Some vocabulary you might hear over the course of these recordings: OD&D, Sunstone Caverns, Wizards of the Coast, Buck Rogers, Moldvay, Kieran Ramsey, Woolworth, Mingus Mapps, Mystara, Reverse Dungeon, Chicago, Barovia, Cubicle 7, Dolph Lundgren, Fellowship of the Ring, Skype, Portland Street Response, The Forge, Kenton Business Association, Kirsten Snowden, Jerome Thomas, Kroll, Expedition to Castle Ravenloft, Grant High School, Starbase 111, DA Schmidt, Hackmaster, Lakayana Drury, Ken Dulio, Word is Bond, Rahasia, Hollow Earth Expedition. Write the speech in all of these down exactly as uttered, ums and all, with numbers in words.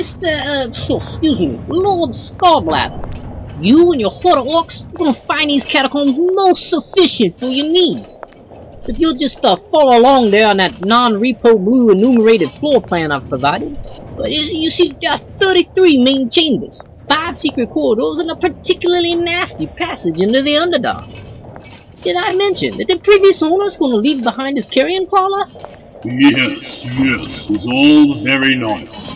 Mister, uh, oh, excuse me, Lord Scarbladder, you and your horde of orcs are going to find these catacombs most sufficient for your needs. If you'll just uh, follow along there on that non-repo blue enumerated floor plan I've provided. But you see, there are thirty-three main chambers, five secret corridors, and a particularly nasty passage into the Underdark. Did I mention that the previous owner's going to leave behind his carrion parlor? Yes, yes, it's all very nice.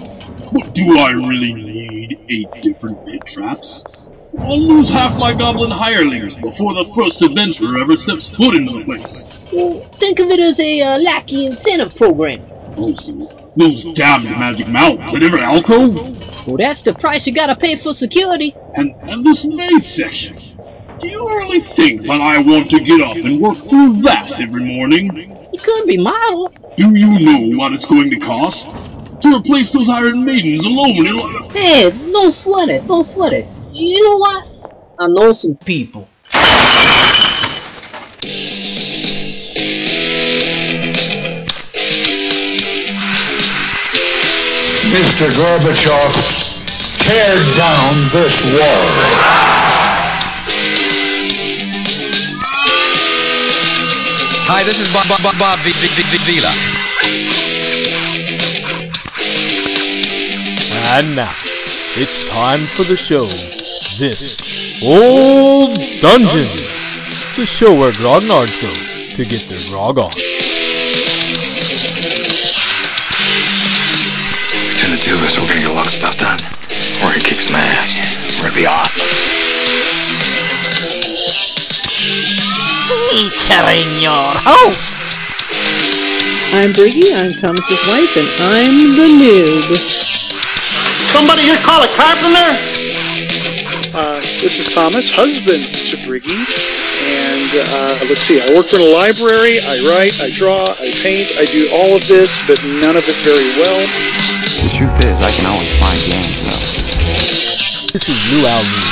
But do I really need eight different pit traps? I'll lose half my goblin hirelings before the first adventurer ever steps foot into the place. Well, think of it as a uh, lackey incentive program. Also, those damned magic mounts at every alcove? Well, that's the price you gotta pay for security. And, and this maze section. Do you really think that I want to get up and work through that every morning? It could be model. Do you know what it's going to cost? To replace those Iron Maidens alone in... Hey, don't sweat it, don't sweat it. You know what? I know some people. Mister Gorbachev, tear down this wall. Hi, this is Bob Bob Bob Bob V V V Vila. And now it's time for the show. This Old Dungeon, the show where grognards go to get their grog on. We're gonna do this. We're gonna get a lot of stuff done. We're gonna kick some ass. We're gonna be awesome. Featuring your hosts. I'm Briggy, I'm Thomas's wife, and I'm the noob. Somebody here call a carpenter? Uh, this is Thomas, husband to Briggy, and uh, let's see, I work in a library, I write, I draw, I paint, I do all of this, but none of it very well. The truth is, I can always find games, though. This is Lou Alvin.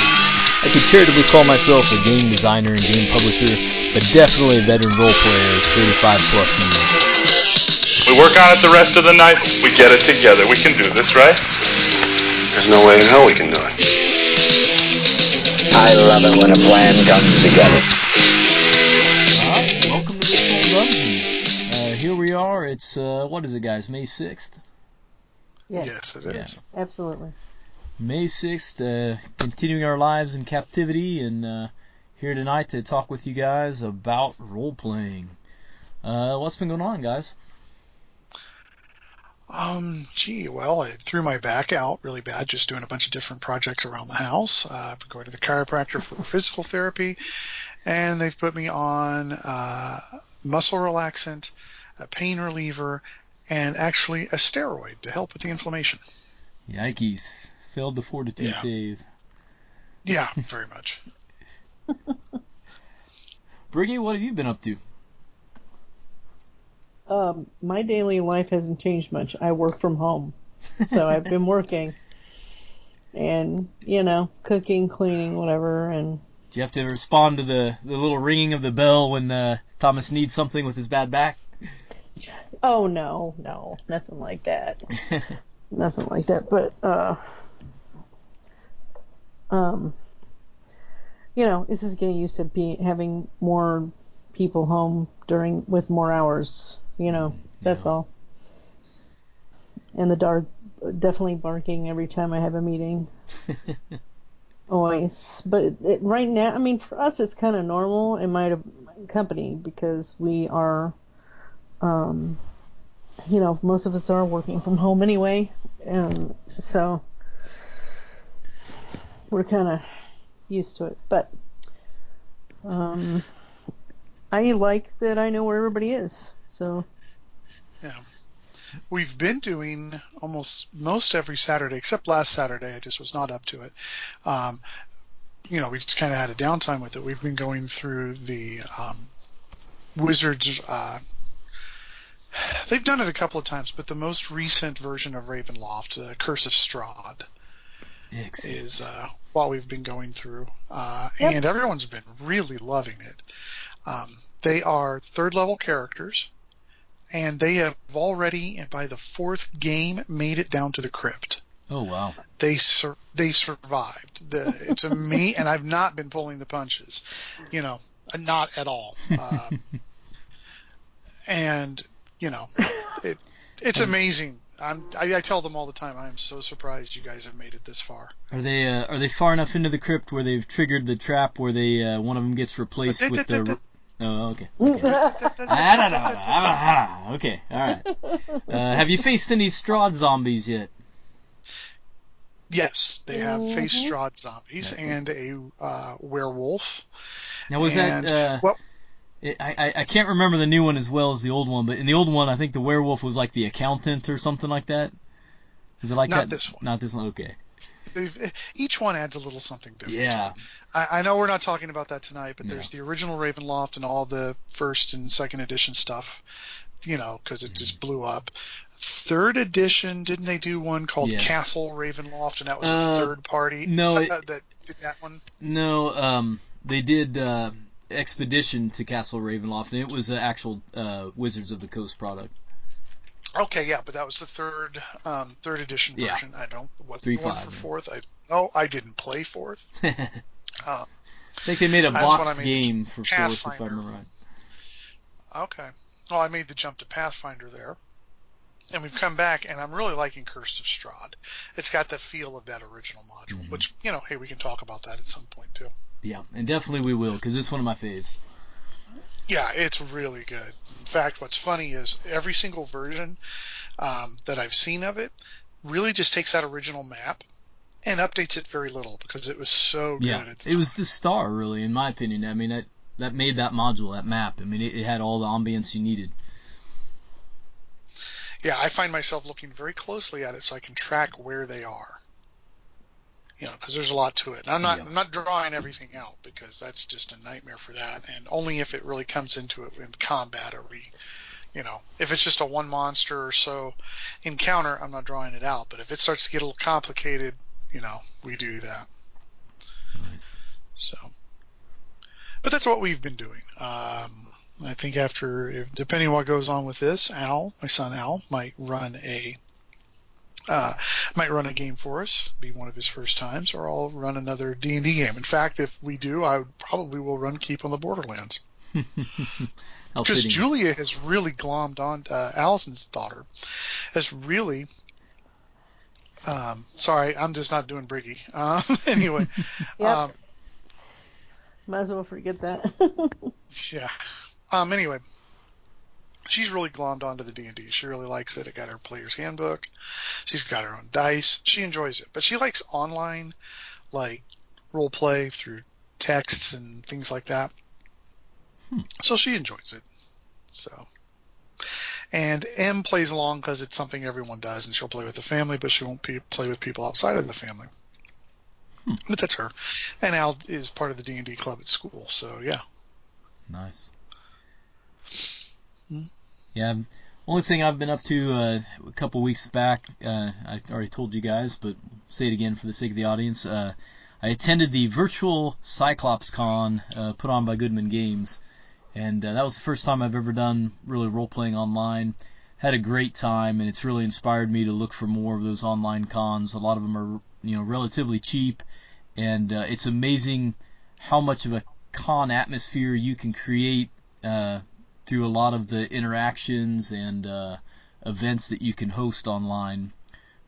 I could charitably call myself a game designer and game publisher, but definitely a veteran role player of thirty-five plus years. We work on it the rest of the night. We get it together. We can do this, right? There's no way in hell we can do it. I love it when a plan comes together. Alright, welcome to this Old Dungeon. Uh, here we are. It's, uh, what is it, guys? May sixth? Yes, yes it is. Yeah. Absolutely. May sixth, uh, continuing our lives in captivity, and uh, here tonight to talk with you guys about role-playing. Uh, what's been going on, guys? Um, gee, well, I threw my back out really bad, just doing a bunch of different projects around the house. Uh, I've been going to the chiropractor for physical therapy, and they've put me on uh, muscle relaxant, a pain reliever, and actually a steroid to help with the inflammation. Yikes. Failed the fortitude yeah. save. Yeah, very much. Briggy, what have you been up to? Um, my daily life hasn't changed much. I work from home. So I've been working. And, you know, cooking, cleaning, whatever. And do you have to respond to the, the little ringing of the bell when uh, Thomas needs something with his bad back? Oh, no, no. Nothing like that. Nothing like that. But, uh... Um, you know, it's just getting used to be, having more people home during with more hours. You know, that's yeah. all. And the dog definitely barking every time I have a meeting. Always, but it, it, right now, I mean, for us, it's kind of normal in my company because we are, um, you know, most of us are working from home anyway, and so. We're kind of used to it, but um, I like that I know where everybody is. So, yeah, we've been doing almost most every Saturday, except last Saturday. I just was not up to it. Um, you know, we just kind of had a downtime with it. We've been going through the um, Wizards. Uh, they've done it a couple of times, but the most recent version of Ravenloft, uh, Curse of Strahd. Excellent. Is uh, what we've been going through, uh, yep. and everyone's been really loving it. Um, they are third-level characters, and they have already, by the fourth game, made it down to the crypt. Oh wow! They sur- they survived. The, to me, and I've not been pulling the punches, you know, not at all. Um, and you know, it it's amazing. I'm, I, I tell them all the time, I am so surprised you guys have made it this far. Are they uh, are they far enough into the crypt where they've triggered the trap where they uh, one of them gets replaced with the? Oh, okay. okay. I don't know. Okay, all right. Uh, have you faced any Strahd zombies yet? Yes, they have mm-hmm. faced Strahd zombies okay. and a uh, werewolf. Now, was and, that... Uh, well, it, I, I can't remember the new one as well as the old one, but in the old one, I think the werewolf was like the accountant or something like that. Is it like not that? Not this one. Not this one, okay. They've, each one adds a little something different. Yeah. I, I know we're not talking about that tonight, but no. There's the original Ravenloft and all the first and second edition stuff, you know, because it mm-hmm. just blew up. Third edition, didn't they do one called yeah. Castle Ravenloft, and that was uh, a third party? No, it, that, that did that one. No, um, they did uh, Expedition to Castle Ravenloft, and it was an actual uh, Wizards of the Coast product. Okay, yeah, but that was the third, um, third edition version. Yeah. I don't wasn't one for fourth. I no, I didn't play fourth. um, I think they made a boxed I game made for fourth, if I remember right. Okay, well, I made the jump to Pathfinder there, and we've come back, and I'm really liking Curse of Strahd. It's got the feel of that original module, mm-hmm. which you know, hey, we can talk about that at some point too. Yeah, and definitely we will, because it's one of my faves. Yeah, it's really good. In fact, what's funny is every single version um, that I've seen of it really just takes that original map and updates it very little because it was so good. Yeah, at the it time. was the star, really, in my opinion. I mean, it, that made that module, that map. I mean, it, it had all the ambience you needed. Yeah, I find myself looking very closely at it so I can track where they are. You know, because there's a lot to it. And I'm not, yeah. I'm not drawing everything out because that's just a nightmare for that. And only if it really comes into it in combat or we, you know, if it's just a one monster or so encounter, I'm not drawing it out. But if it starts to get a little complicated, you know, we do that. Nice. So, but that's what we've been doing. Um, I think after, if, depending on what goes on with this, Al, my son Al, might run a. Uh, might run a game for us, be one of his first times, or I'll run another D and D game. In fact, if we do, I probably will run Keep on the Borderlands. Because Julia has really glommed on, uh, Allison's daughter, has really, um, sorry, I'm just not doing Briggy. Uh, anyway. Yep. um, Might as well forget that. yeah. Um. Anyway. She's really glommed onto the D and D. She really likes it. It got her player's handbook. She's got her own dice. She enjoys it. But she likes online, like, role play through texts and things like that. Hmm. So she enjoys it. So, and M plays along because it's something everyone does, and she'll play with the family, but she won't play with people outside of the family. Hmm. But that's her. And Al is part of the D and D club at school, so yeah. Nice. Yeah, only thing I've been up to uh, a couple weeks back, uh, I already told you guys, but say it again for the sake of the audience. Uh, I attended the virtual Cyclops Con uh, put on by Goodman Games, and uh, that was the first time I've ever done really role-playing online. Had a great time, and it's really inspired me to look for more of those online cons. A lot of them are, you know, relatively cheap, and uh, it's amazing how much of a con atmosphere you can create uh through a lot of the interactions and uh, events that you can host online.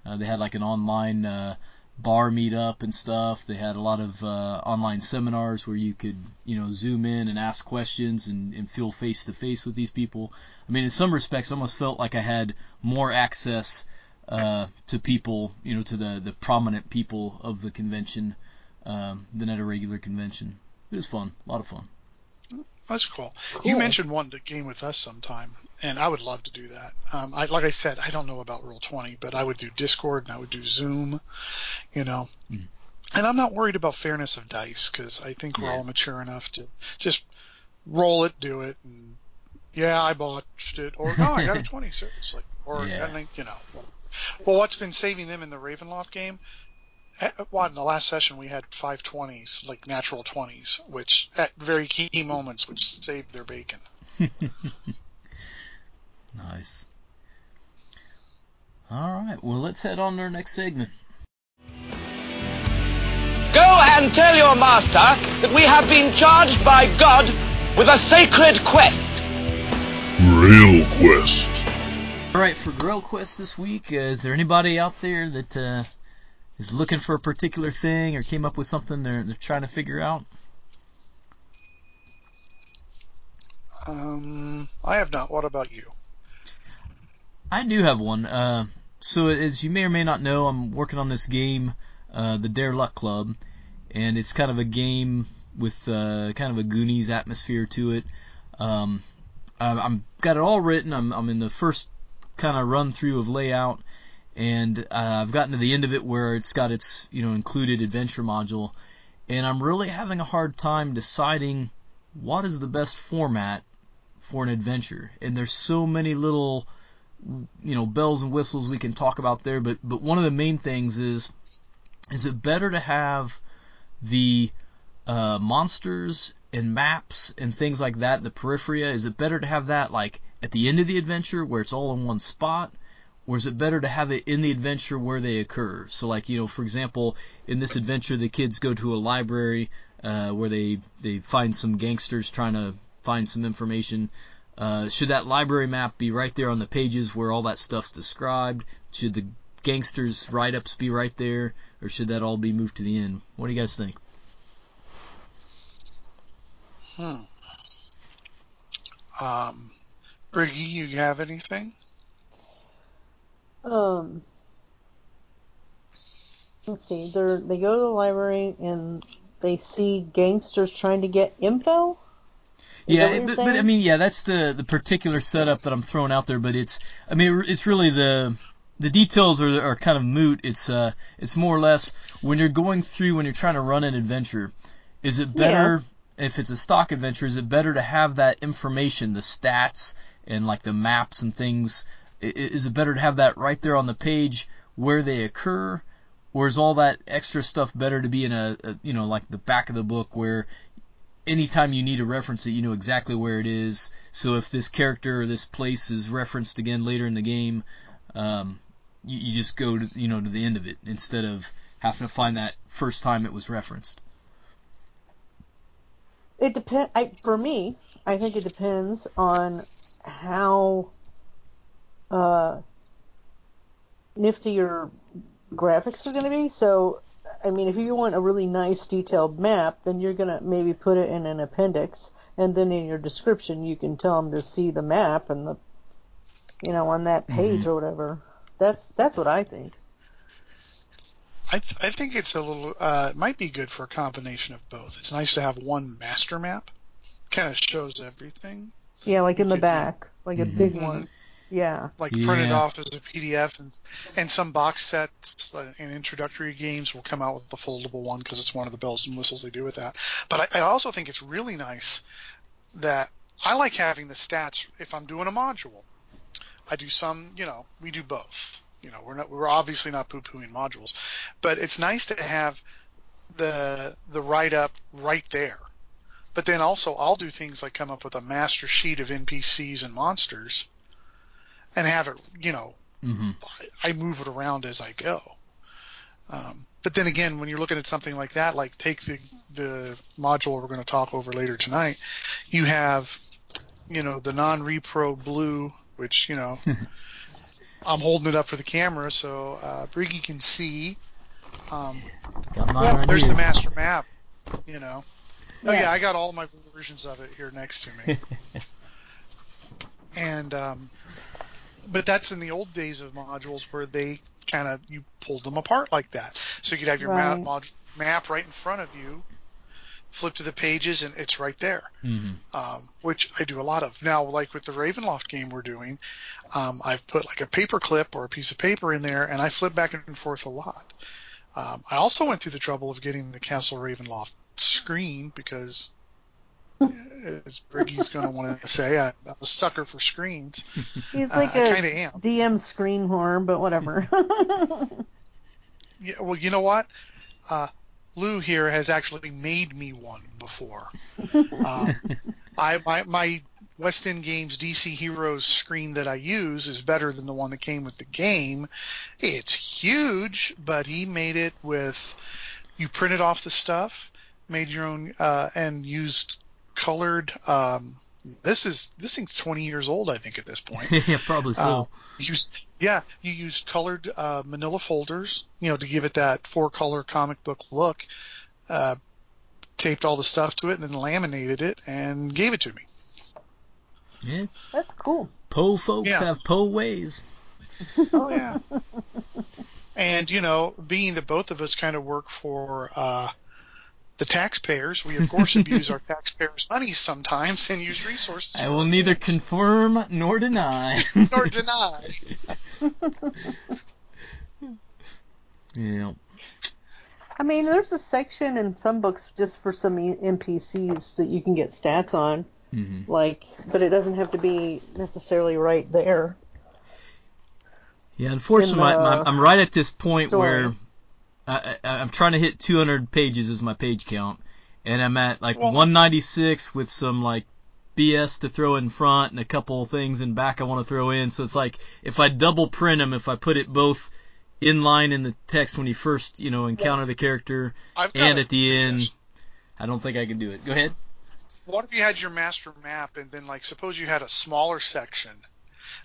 Uh, they had like an online uh, bar meetup and stuff. They had a lot of uh, online seminars where you could, you know, zoom in and ask questions and, and feel face-to-face with these people. I mean, in some respects, I almost felt like I had more access uh, to people, you know, to the, the prominent people of the convention um, than at a regular convention. It was fun, a lot of fun. That's cool. cool. You mentioned wanting to game with us sometime, and I would love to do that. Um, I, like I said, I don't know about Roll twenty, but I would do Discord and I would do Zoom, you know. Mm. And I'm not worried about fairness of dice because I think we're yeah. all mature enough to just roll it, do it, and yeah, I botched it, or no, I got a twenty, seriously, or yeah. I, you know. Well, what's been saving them in the Ravenloft game? Well, in the last session, we had five twenties, like natural twenties, which at very key moments, which saved their bacon. Nice. All right. Well, let's head on to our next segment. and tell your master that we have been charged by God with a sacred quest. Grail Quest. Alright, for Grail Quest this week, uh, is there anybody out there that uh, is looking for a particular thing or came up with something they're, they're trying to figure out? Um, I have not. What about you? I do have one. Uh, so as you may or may not know, I'm working on this game, uh, the Dare Luck Club, and it's kind of a game with uh, kind of a Goonies atmosphere to it. Um, I've got it all written. I'm, I'm in the first kind of run through of layout, and uh, I've gotten to the end of it where it's got its, you know, included adventure module, and I'm really having a hard time deciding what is the best format for an adventure. And there's so many little, you know, bells and whistles we can talk about there, but but one of the main things is, is it better to have the uh, monsters and maps and things like that, the peripheria, is it better to have that like at the end of the adventure where it's all in one spot, or is it better to have it in the adventure where they occur? So like, you know, for example, in this adventure the kids go to a library uh, where they, they find some gangsters trying to find some information. Uh, should that library map be right there on the pages where all that stuff's described? Should the gangsters' write-ups be right there, or should that all be moved to the end? What do you guys think? Hmm. Um, Briggy, you have anything? Um, let's see. They're, they go to the library and they see gangsters trying to get info? Is yeah, but, but I mean, yeah, that's the, the particular setup that I'm throwing out there. But it's, I mean, it, it's really the the details are are kind of moot. It's uh, it's more or less when you're going through when you're trying to run an adventure. Is it better yeah. if it's a stock adventure? Is it better to have that information, the stats and like the maps and things? Is it better to have that right there on the page where they occur, or is all that extra stuff better to be in a, a you know, like the back of the book where anytime you need to reference it, you know exactly where it is. So if this character or this place is referenced again later in the game, um, you, you just go to, you know, to the end of it instead of having to find that first time it was referenced. It depend. I, for me, I think it depends on how uh, nifty your graphics are going to be. So, I mean, if you want a really nice detailed map, then you're going to maybe put it in an appendix, and then in your description you can tell them to see the map and the, you know, on that page mm-hmm. or whatever. That's that's what I think. I th- I think it's a little, uh, it might be good for a combination of both. It's nice to have one master map. Kind of shows everything. Yeah, like in the back, like mm-hmm. a big one. Yeah. Like yeah. print it off as a P D F, and and some box sets and introductory games will come out with the foldable one because it's one of the bells and whistles they do with that. But I, I also think it's really nice that I like having the stats if I'm doing a module. I do some, you know, we do both. You know, we're not we're obviously not poo-pooing modules, but it's nice to have the the write-up right there. But then also I'll do things like come up with a master sheet of N P Cs and monsters. And have it, you know, mm-hmm. I move it around as I go. Um, but then again, when you're looking at something like that, like take the the module we're going to talk over later tonight, you have, you know, the non-repro blue, which, you know, I'm holding it up for the camera so uh, Briggy can see. Um, yeah, there's the master map, you know. Yeah. Oh, yeah, I got all my versions of it here next to me. and, um... But that's in the old days of modules where they kind of, you pulled them apart like that. So you could have your right. map, mod, map right in front of you, flip to the pages, and it's right there, mm-hmm. um, which I do a lot of. Now, like with the Ravenloft game we're doing, um, I've put like a paper clip or a piece of paper in there, and I flip back and forth a lot. Um, I also went through the trouble of getting the Castle Ravenloft screen because, as Briggy's going to want to say, I, I'm a sucker for screens. He's like uh, a I kinda am. D M screen whore, but whatever. yeah, well, you know what? Uh, Lou here has actually made me one before. Uh, I my, my West End Games D C Heroes screen that I use is better than the one that came with the game. It's huge, but he made it with you printed off the stuff, made your own, uh, and used colored. Um, this is this thing's twenty years old, I think, at this point. Yeah, probably so. Uh, you used, yeah, you used colored uh, manila folders, you know, to give it that four-color comic book look. Uh, taped all the stuff to it, and then laminated it, and gave it to me. Yeah, that's cool. Poe folks yeah. have Poe ways. Oh yeah. And, you know, being that both of us kind of work for uh, the taxpayers, we, of course, abuse our taxpayers' money sometimes and use resources. I will neither things. confirm nor deny. Nor deny. Yeah. I mean, there's a section in some books just for some N P Cs that you can get stats on. Mm-hmm. Like, but it doesn't have to be necessarily right there. Yeah, unfortunately, the I, I'm right at this point story. where I, I, I'm trying to hit two hundred pages as my page count, and I'm at like well, one ninety-six with some like B S to throw in front and a couple of things in back I want to throw in. So it's like if I double print them, if I put it both in line in the text when you first, you know, encounter yeah. the character, and at the suggestion. end, I don't think I can do it. Go ahead. What if you had your master map, and then like suppose you had a smaller section?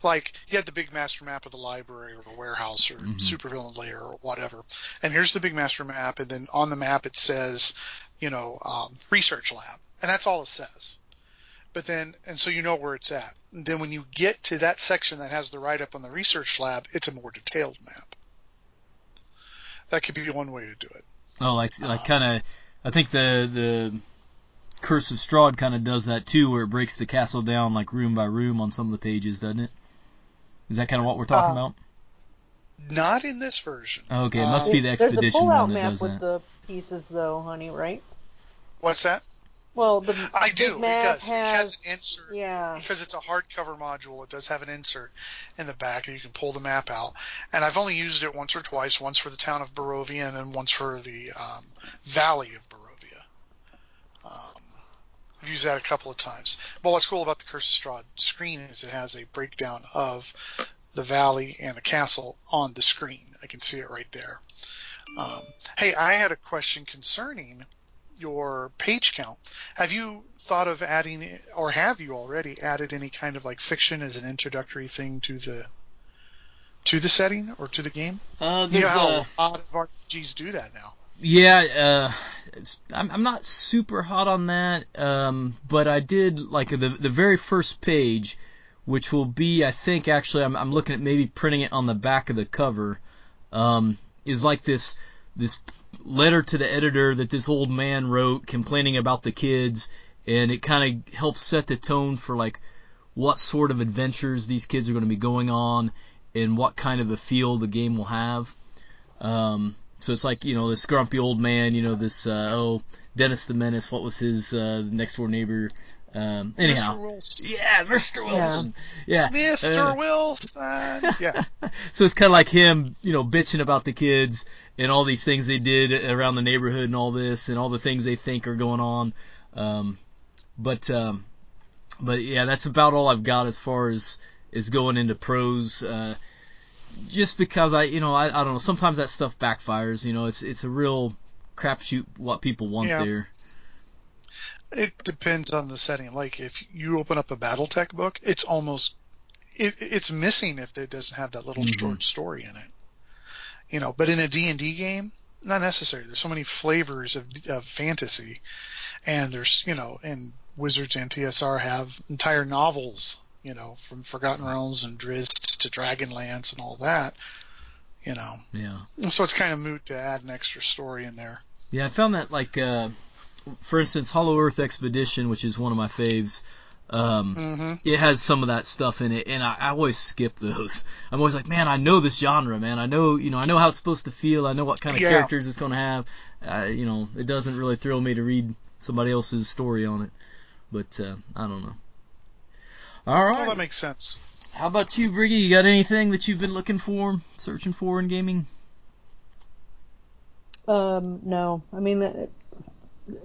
Like, you had the big master map of the library or the warehouse or mm-hmm. supervillain lair or whatever. And here's the big master map, and then on the map it says, you know, um, research lab. And that's all it says. But then, and so you know where it's at. And then when you get to that section that has the write-up on the research lab, it's a more detailed map. That could be one way to do it. Oh, like, like um, kind of, I think the, the Curse of Strahd kind of does that too, where it breaks the castle down like room by room on some of the pages, doesn't it? Is that kind of what we're talking uh, about? Not in this version. Okay, it must uh, be the expedition one that does that. There's a pullout map with the pieces, though, honey, right? What's that? Well, the I big do. Map it does. Has, it has an insert. Yeah. Because it's a hardcover module, it does have an insert in the back, and you can pull the map out. And I've only used it once or twice, once for the town of Barovia and then once for the um, Valley of Barovia. Um, I've used that a couple of times. But what's cool about the Curse of Strahd screen is it has a breakdown of the valley and the castle on the screen. I can see it right there. Um, hey, I had a question concerning your page count. Have you thought of adding, or have you already added any kind of like fiction as an introductory thing to the to the setting or to the game? Uh, you know how a lot of R P Gs do that now. Yeah, uh, I'm, I'm not super hot on that, um, but I did, like, the the very first page, which will be, I think, actually, I'm, I'm looking at maybe printing it on the back of the cover, um, is like this this letter to the editor that this old man wrote complaining about the kids, and it kind of helps set the tone for, like, what sort of adventures these kids are going to be going on and what kind of a feel the game will have. Um So it's like, you know, this grumpy old man, you know, this, uh, oh, Dennis the Menace, what was his uh, next-door neighbor? Um, anyhow. Mister Wilson. Yeah, Mister Wilson. Yeah. yeah. Mister Uh, Wilson. Yeah. So it's kind of like him, you know, bitching about the kids and all these things they did around the neighborhood and all this and all the things they think are going on. Um, but, um, but yeah, that's about all I've got as far as, as going into prose. Uh Just because I, you know, I, I don't know. Sometimes that stuff backfires. You know, it's it's a real crapshoot what people want yeah. there. It depends on the setting. Like if you open up a Battletech book, it's almost it, it's missing if it doesn't have that little mm-hmm. short story in it. You know, but in a D and D game, not necessary. There's so many flavors of, of fantasy, and there's you know, and Wizards and T S R have entire novels. You know, from Forgotten Realms and Drizzt to Dragonlance and all that, you know. Yeah. So it's kind of moot to add an extra story in there. Yeah, I found that, like, uh, for instance, Hollow Earth Expedition, which is one of my faves, um, mm-hmm. it has some of that stuff in it, and I, I always skip those. I'm always like, man, I know this genre, man. I know, you know, I know how it's supposed to feel. I know what kind of yeah. characters it's going to have. Uh, you know, it doesn't really thrill me to read somebody else's story on it. But uh, I don't know. All right. Well, that makes sense. How about you, Briggy? You got anything that you've been looking for, searching for in gaming? Um, no. I mean,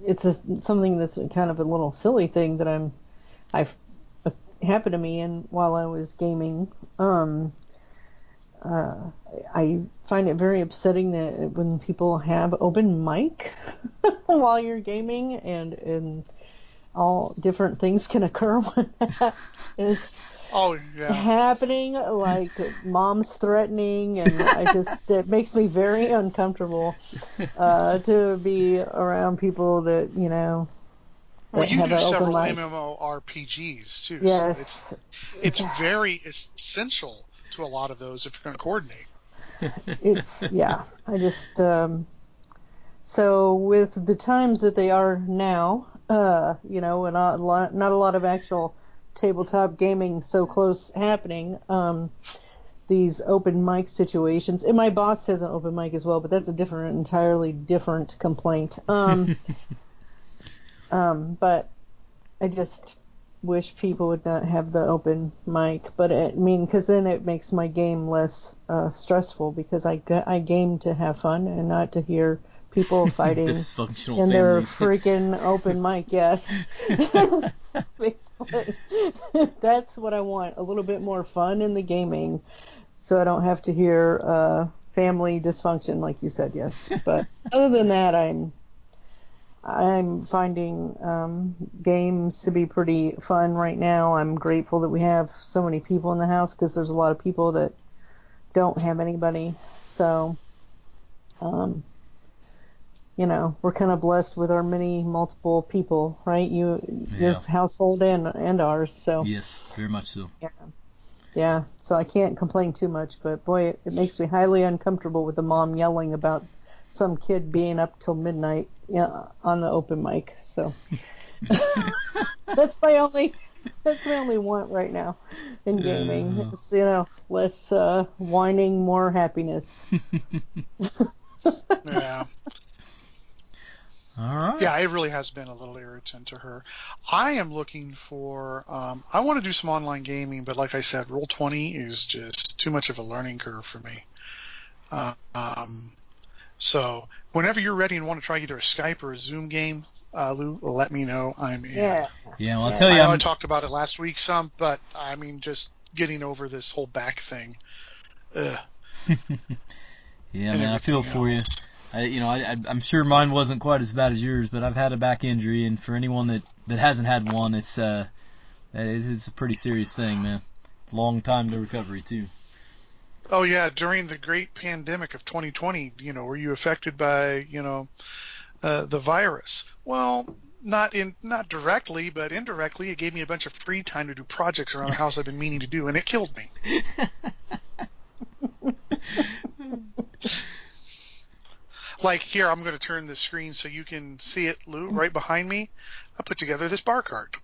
it's a, something that's kind of a little silly thing that I'm, I've uh, happened to me, and while I was gaming, um, Uh, I find it very upsetting that when people have open mic while you're gaming, and, and all different things can occur when that is oh, yeah. happening, like mom's threatening, and I just it makes me very uncomfortable uh, to be around people that, you know, that well, you have do several mic. M M O R P Gs too, yes. so it's, it's very essential to a lot of those if you're going to coordinate. It's, yeah, I just, um, so with the times that they are now, uh, you know, and not a lot, not a lot of actual tabletop gaming so close happening, um, these open mic situations, and my boss has an open mic as well, but that's a different, entirely different complaint. Um, um, but I just wish people would not have the open mic, but it, I mean, because then it makes my game less uh, stressful, because I, I game to have fun and not to hear people fighting dysfunctional in their freaking open mic. Yes, that's what I want, a little bit more fun in the gaming, so I don't have to hear uh, family dysfunction, like you said. Yes, but other than that, I'm. I'm finding um, games to be pretty fun right now. I'm grateful that we have so many people in the house, because there's a lot of people that don't have anybody. So, um, you know, we're kind of blessed with our many multiple people, right? You, yeah. Your household and and ours. So yes, very much so. Yeah, yeah. So I can't complain too much, but boy, it, it makes me highly uncomfortable with the mom yelling about some kid being up till midnight, you know, on the open mic. So that's my only that's my only want right now in gaming. Uh, it's, you know, less uh, whining, more happiness. Yeah. All right. Yeah, it really has been a little irritant to her. I am looking for. Um, I want to do some online gaming, but like I said, Roll twenty is just too much of a learning curve for me. Uh, um. So whenever you're ready and want to try either a Skype or a Zoom game, uh, Lou, let me know. I'm in. Yeah, yeah. Well, I'll tell you. I know I'm... I talked about it last week some, but I mean, just getting over this whole back thing. Ugh. Yeah, and man, I feel for else. you. I, you know, I, I, I'm sure mine wasn't quite as bad as yours, but I've had a back injury, and for anyone that, that hasn't had one, it's uh, it's a pretty serious thing, man. Long time to recovery too. Oh, yeah, during the great pandemic of twenty twenty, you know, were you affected by, you know, uh, the virus? Well, not in not directly, but indirectly, it gave me a bunch of free time to do projects around the house I've been meaning to do, and it killed me. Like, here, I'm going to turn the screen so you can see it, Lou, right behind me. I put together this bar cart.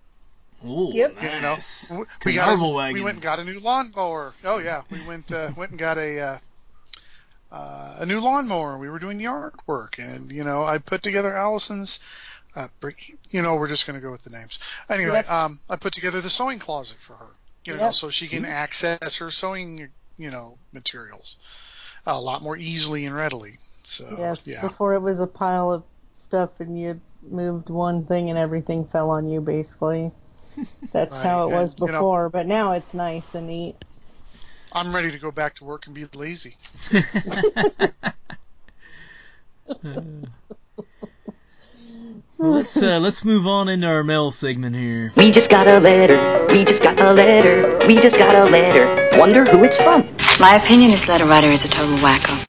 Ooh, yep. You know, nice. we, got a, we went and got a new lawnmower. Oh yeah, we went uh, went and got a uh, uh, a new lawnmower. We were doing yard work, and you know, I put together Allison's. Uh, brick, you know, we're just going to go with the names. Anyway, yep. um, I put together the sewing closet for her. You know, yep. so she can access her sewing, you know, materials a lot more easily and readily. So yes, yeah. Before it was a pile of stuff, and you moved one thing, and everything fell on you, basically. That's right. How it was and, before, you know, but now it's nice and neat. I'm ready to go back to work and be lazy. Well, let's uh, let's move on into our mail segment here. We just got a letter. We just got a letter. We just got a letter. Wonder who it's from. My opinion, this letter writer is a total wacko.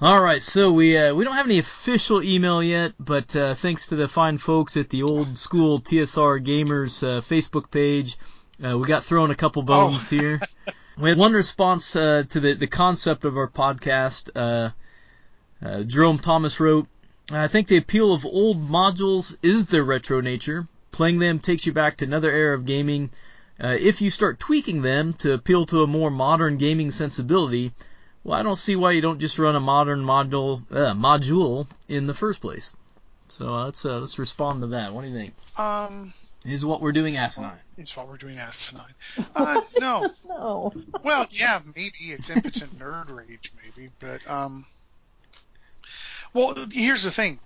All right, so we uh, we don't have any official email yet, but uh, thanks to the fine folks at the Old School T S R Gamers uh, Facebook page, uh, we got thrown a couple bones oh. here. We had one response uh, to the, the concept of our podcast. Uh, uh, Jerome Thomas wrote, I think the appeal of old modules is their retro nature. Playing them takes you back to another era of gaming. Uh, if you start tweaking them to appeal to a more modern gaming sensibility, well, I don't see why you don't just run a modern module uh, module in the first place. So uh, let's uh, let's respond to that. What do you think? Um, is what we're doing asinine? Is what we're doing asinine? Uh, no. No. Well, yeah, maybe it's impotent nerd rage, maybe. But um, well, here's the thing.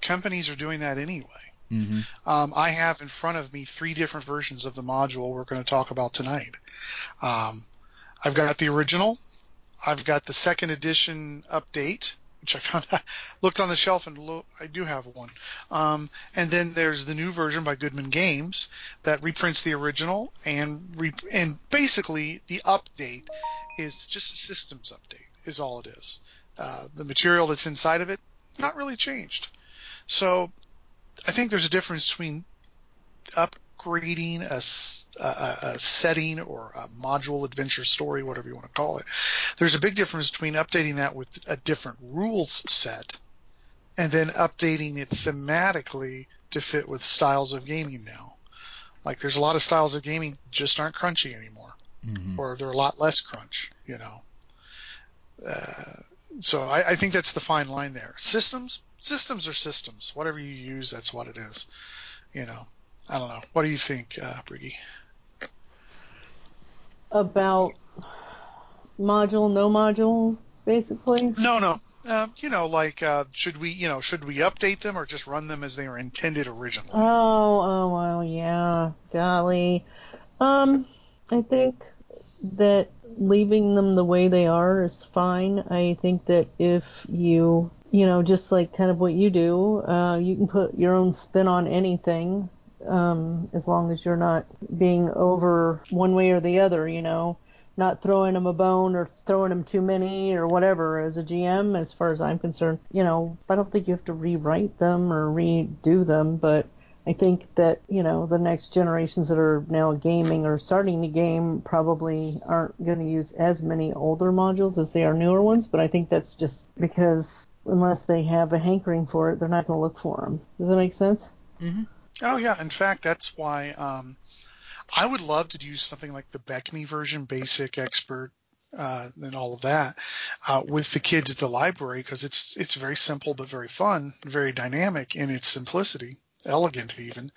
Companies are doing that anyway. Mm-hmm. Um, I have in front of me three different versions of the module we're going to talk about tonight. Um, I've got the original. I've got the second edition update, which I found out, looked on the shelf, and lo- I do have one. Um, and then there's the new version by Goodman Games that reprints the original, and re- and basically the update is just a systems update, is all it is. Uh, the material that's inside of it, not really changed. So I think there's a difference between upgrading a, a, a setting or a module, adventure, story, whatever you want to call it. There's a big difference between updating that with a different rules set and then updating it thematically to fit with styles of gaming now. Like, there's a lot of styles of gaming just aren't crunchy anymore, mm-hmm. or they're a lot less crunch, you know. Uh, so I, I think that's the fine line there. Systems, systems are systems. Whatever you use, that's what it is. You know, I don't know. What do you think, uh, Briggy? About module, no module, basically? No, no. Um, you know, like, uh, should we, you know, should we update them or just run them as they were intended originally? Oh, oh, well, yeah. Golly. Um, I think that leaving them the way they are is fine. I think that if you, you know, just like kind of what you do, uh, you can put your own spin on anything, um, as long as you're not being over one way or the other, you know, not throwing them a bone or throwing them too many or whatever. As a G M, as far as I'm concerned, you know, I don't think you have to rewrite them or redo them, but I think that, you know, the next generations that are now gaming or starting to game probably aren't going to use as many older modules as they are newer ones, but I think that's just because unless they have a hankering for it, they're not going to look for them. Does that make sense? Mm-hmm. Oh, yeah. In fact, that's why um, I would love to do something like the Beckme version, Basic, Expert, uh, and all of that uh, with the kids at the library, because it's, it's very simple but very fun, very dynamic in its simplicity. Elegant even,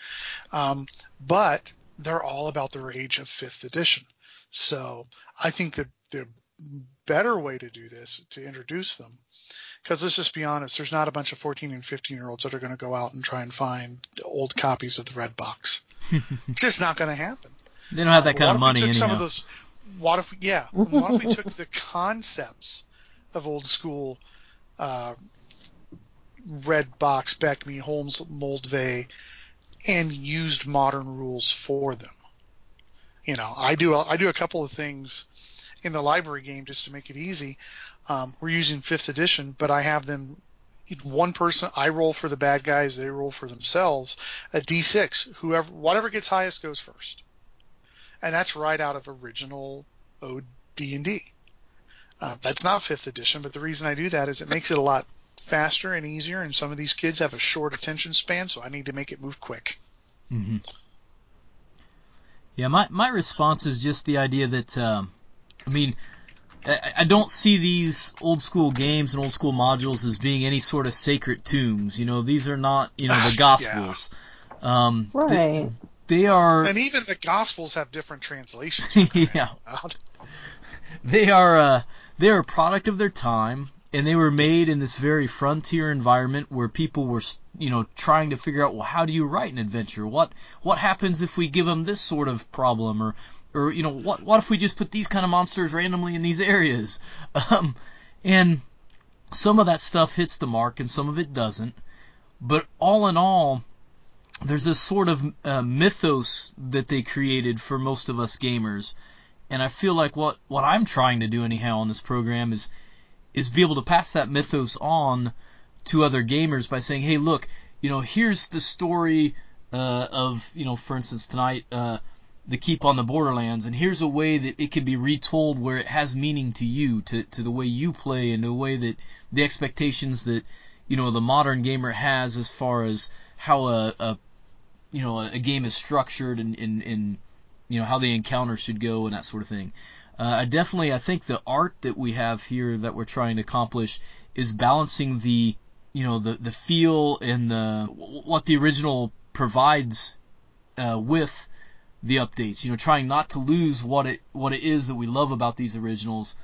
um, but they're all about the rage of fifth edition. So I think that the better way to do this, to introduce them, because let's just be honest, there's not a bunch of fourteen and fifteen year olds that are going to go out and try and find old copies of the Red Box. It's just not going to happen. They don't have that kind of money anyhow. Some of those, what if, yeah, what if we took the concepts of old school uh Red Box, Beckme, Holmes, Moldvay, and used modern rules for them. You know, I do I do a couple of things in the library game just to make it easy. Um, we're using fifth edition, but I have them, one person, I roll for the bad guys, they roll for themselves, a D six, whoever, whatever gets highest goes first. And that's right out of original O D and D. Uh, that's not fifth edition, but the reason I do that is it makes it a lot faster and easier, and some of these kids have a short attention span, so I need to make it move quick. Mm-hmm. Yeah, my, my response is just the idea that, um, I mean, I, I don't see these old school games and old school modules as being any sort of sacred tombs. You know, these are not, you know, the Gospels. Yeah. Um, right. They, they are... And even the Gospels have different translations. Yeah. They are, uh, they are a product of their time. And they were made in this very frontier environment where people were, you know, trying to figure out, well, how do you write an adventure? What what happens if we give them this sort of problem, or, or you know, what what if we just put these kind of monsters randomly in these areas? Um, and some of that stuff hits the mark, and some of it doesn't. But all in all, there's a sort of uh, mythos that they created for most of us gamers, and I feel like what what I'm trying to do anyhow on this program is. is be able to pass that mythos on to other gamers by saying, hey, look, you know, here's the story uh, of, you know, for instance, tonight, uh, the Keep on the Borderlands, and here's a way that it can be retold where it has meaning to you, to, to the way you play, and the way that the expectations that, you know, the modern gamer has as far as how a, a you know, a game is structured and, and, and, you know, how the encounter should go and that sort of thing. Uh, definitely, I think the art that we have here that we're trying to accomplish is balancing the, you know, the, the feel and the what the original provides uh, with the updates. You know, trying not to lose what it what it is that we love about these originals,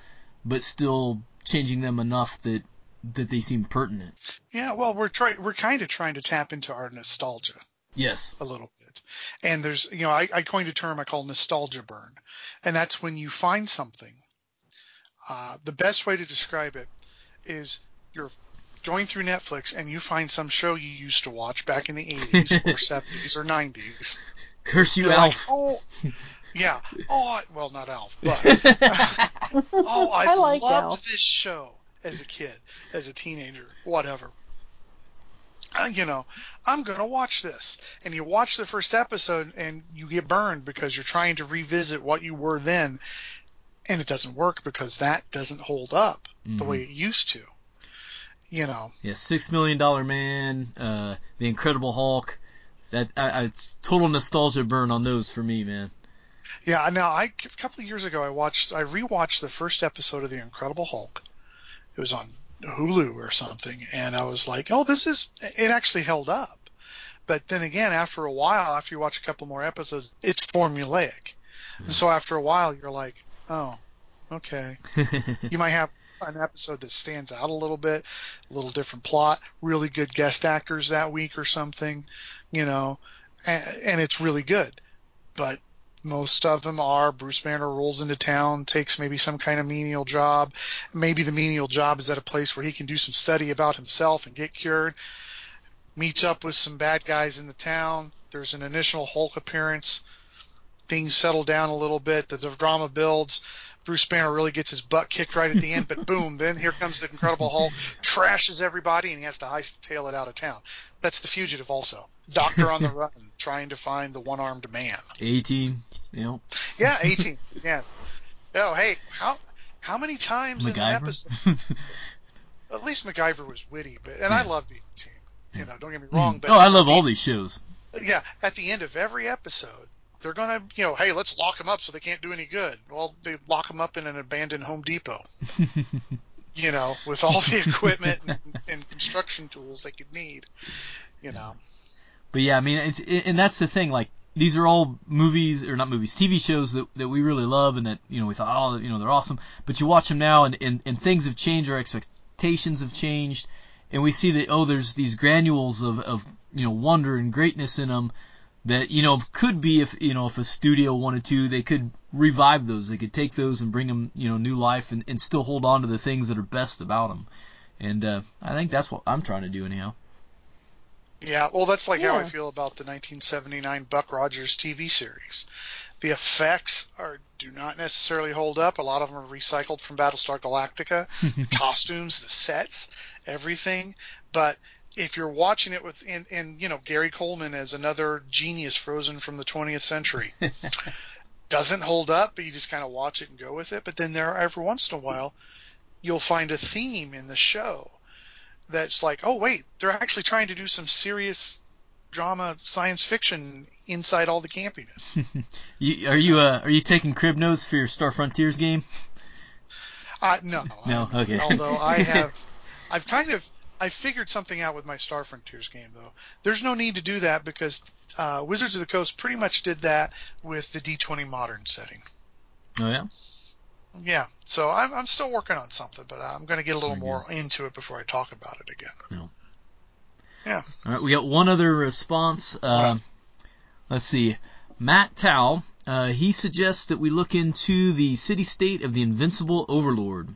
but still changing them enough that that they seem pertinent. Yeah, well, we're try we're kind of trying to tap into our nostalgia. Yes, a little bit. And there's, you know, I, I coined a term I call nostalgia burn. And that's when you find something Uh, the best way to describe it is you're going through Netflix and you find some show you used to watch back in the eighties or seventies or nineties. Curse you, Alf. Like, oh, yeah. Oh, I, well, not Alf, but oh, I, I like loved Alf. This show as a kid, as a teenager, whatever. Uh, you know, I'm going to watch this. And you watch the first episode and you get burned because you're trying to revisit what you were then. And it doesn't work because that doesn't hold up mm-hmm. the way it used to. You know. Yeah, Six Million Dollar Man, uh, The Incredible Hulk. That I, I total nostalgia burn on those for me, man. Yeah, now I a couple of years ago I watched I rewatched the first episode of The Incredible Hulk. It was on Hulu or something, and I was like, "Oh, this is it." Actually held up, but then again, after a while, after you watch a couple more episodes, it's formulaic. Mm-hmm. And so after a while, you're like, "Oh, okay." You might have an episode that stands out a little bit, a little different plot, really good guest actors that week or something, you know, and, and it's really good. But most of them are Bruce Banner rolls into town, takes maybe some kind of menial job. Maybe the menial job is at a place where he can do some study about himself and get cured, meets up with some bad guys in the town. There's an initial Hulk appearance. Things settle down a little bit. The, the drama builds. Bruce Banner really gets his butt kicked right at the end, but boom, then here comes the Incredible Hulk, trashes everybody, and he has to hightail it out of town. That's The Fugitive also. Doctor on the Run, trying to find the one-armed man. eighteen, you know. Yeah, eighteen, yeah. Oh, hey, how how many times MacGyver? In an episode? At least MacGyver was witty, but and yeah. I loved the eighteen. You know, don't get me wrong. Mm. But oh, I love the, all these shows. Yeah, at the end of every episode, they're going to, you know, hey, let's lock them up so they can't do any good. Well, they lock them up in an abandoned Home Depot, you know, with all the equipment and, and construction tools they could need, you know. But, yeah, I mean, it's, it, and that's the thing. Like, these are all movies, or not movies, T V shows that, that we really love and that, you know, we thought, oh, you know, they're awesome. But you watch them now and, and, and things have changed, our expectations have changed, and we see that, oh, there's these granules of, of you know, wonder and greatness in them. That, you know, could be if, you know, if a studio wanted to, they could revive those. They could take those and bring them, you know, new life and, and still hold on to the things that are best about them. And uh, I think that's what I'm trying to do anyhow. Yeah, well, that's like yeah. how I feel about the nineteen seventy-nine Buck Rogers T V series. The effects are do not necessarily hold up. A lot of them are recycled from Battlestar Galactica. The costumes, the sets, everything. But if you're watching it with, and, and, you know, Gary Coleman as another genius frozen from the twentieth century, doesn't hold up, but you just kind of watch it and go with it. But then there are, every once in a while, you'll find a theme in the show that's like, oh, wait, they're actually trying to do some serious drama, science fiction inside all the campiness. you, are you uh, are you taking crib notes for your Star Frontiers game? Uh, no. No, I, okay. Although I have, I've kind of, I figured something out with my Star Frontiers game, though. There's no need to do that because uh, Wizards of the Coast pretty much did that with the D twenty Modern setting. Oh, yeah? Yeah. So I'm I'm still working on something, but I'm going to get a little more into it before I talk about it again. Yeah. yeah. All right, we got one other response. Uh, yeah. Let's see. Matt Towle, uh, he suggests that we look into the City-State of the Invincible Overlord.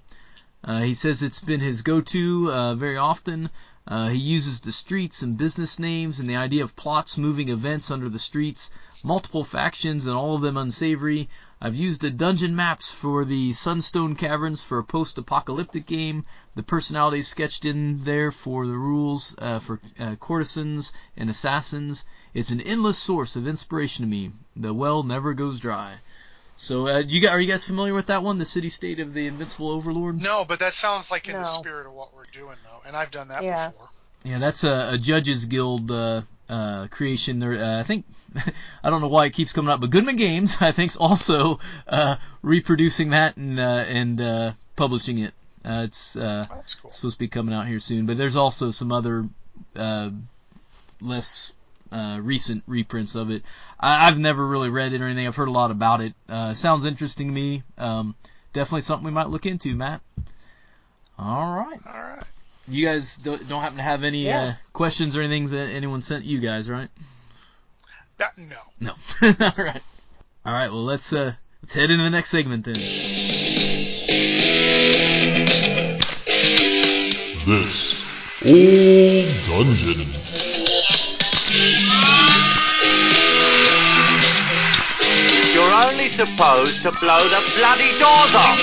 Uh, he says it's been his go-to uh, very often. Uh, he uses the streets and business names and the idea of plots moving events under the streets, multiple factions and all of them unsavory. I've used the dungeon maps for the Sunstone Caverns for a post-apocalyptic game, the personalities sketched in there for the rules uh, for uh, courtesans and assassins. It's an endless source of inspiration to me. The well never goes dry. So, uh, you got, are you guys familiar with that one, the City-State of the Invincible Overlord? No, but that sounds like in no. the spirit of what we're doing, though, and I've done that yeah. before. Yeah, that's a, a Judges Guild uh, uh, creation. There, uh, I think, I don't know why it keeps coming up, but Goodman Games, I think, is also uh, reproducing that and uh, and uh, publishing it. Uh, it's uh, oh, that's cool. supposed to be coming out here soon, but there's also some other uh, less... Uh, recent reprints of it. I, I've never really read it or anything. I've heard a lot about it. Uh, sounds interesting to me. Um, definitely something we might look into, Matt. All right. All right. You guys don't, don't happen to have any yeah. uh, questions or anything that anyone sent you guys, right? Uh, no. No. All right. All right. Well, let's uh, let's head into the next segment then. supposed to blow the bloody doors off.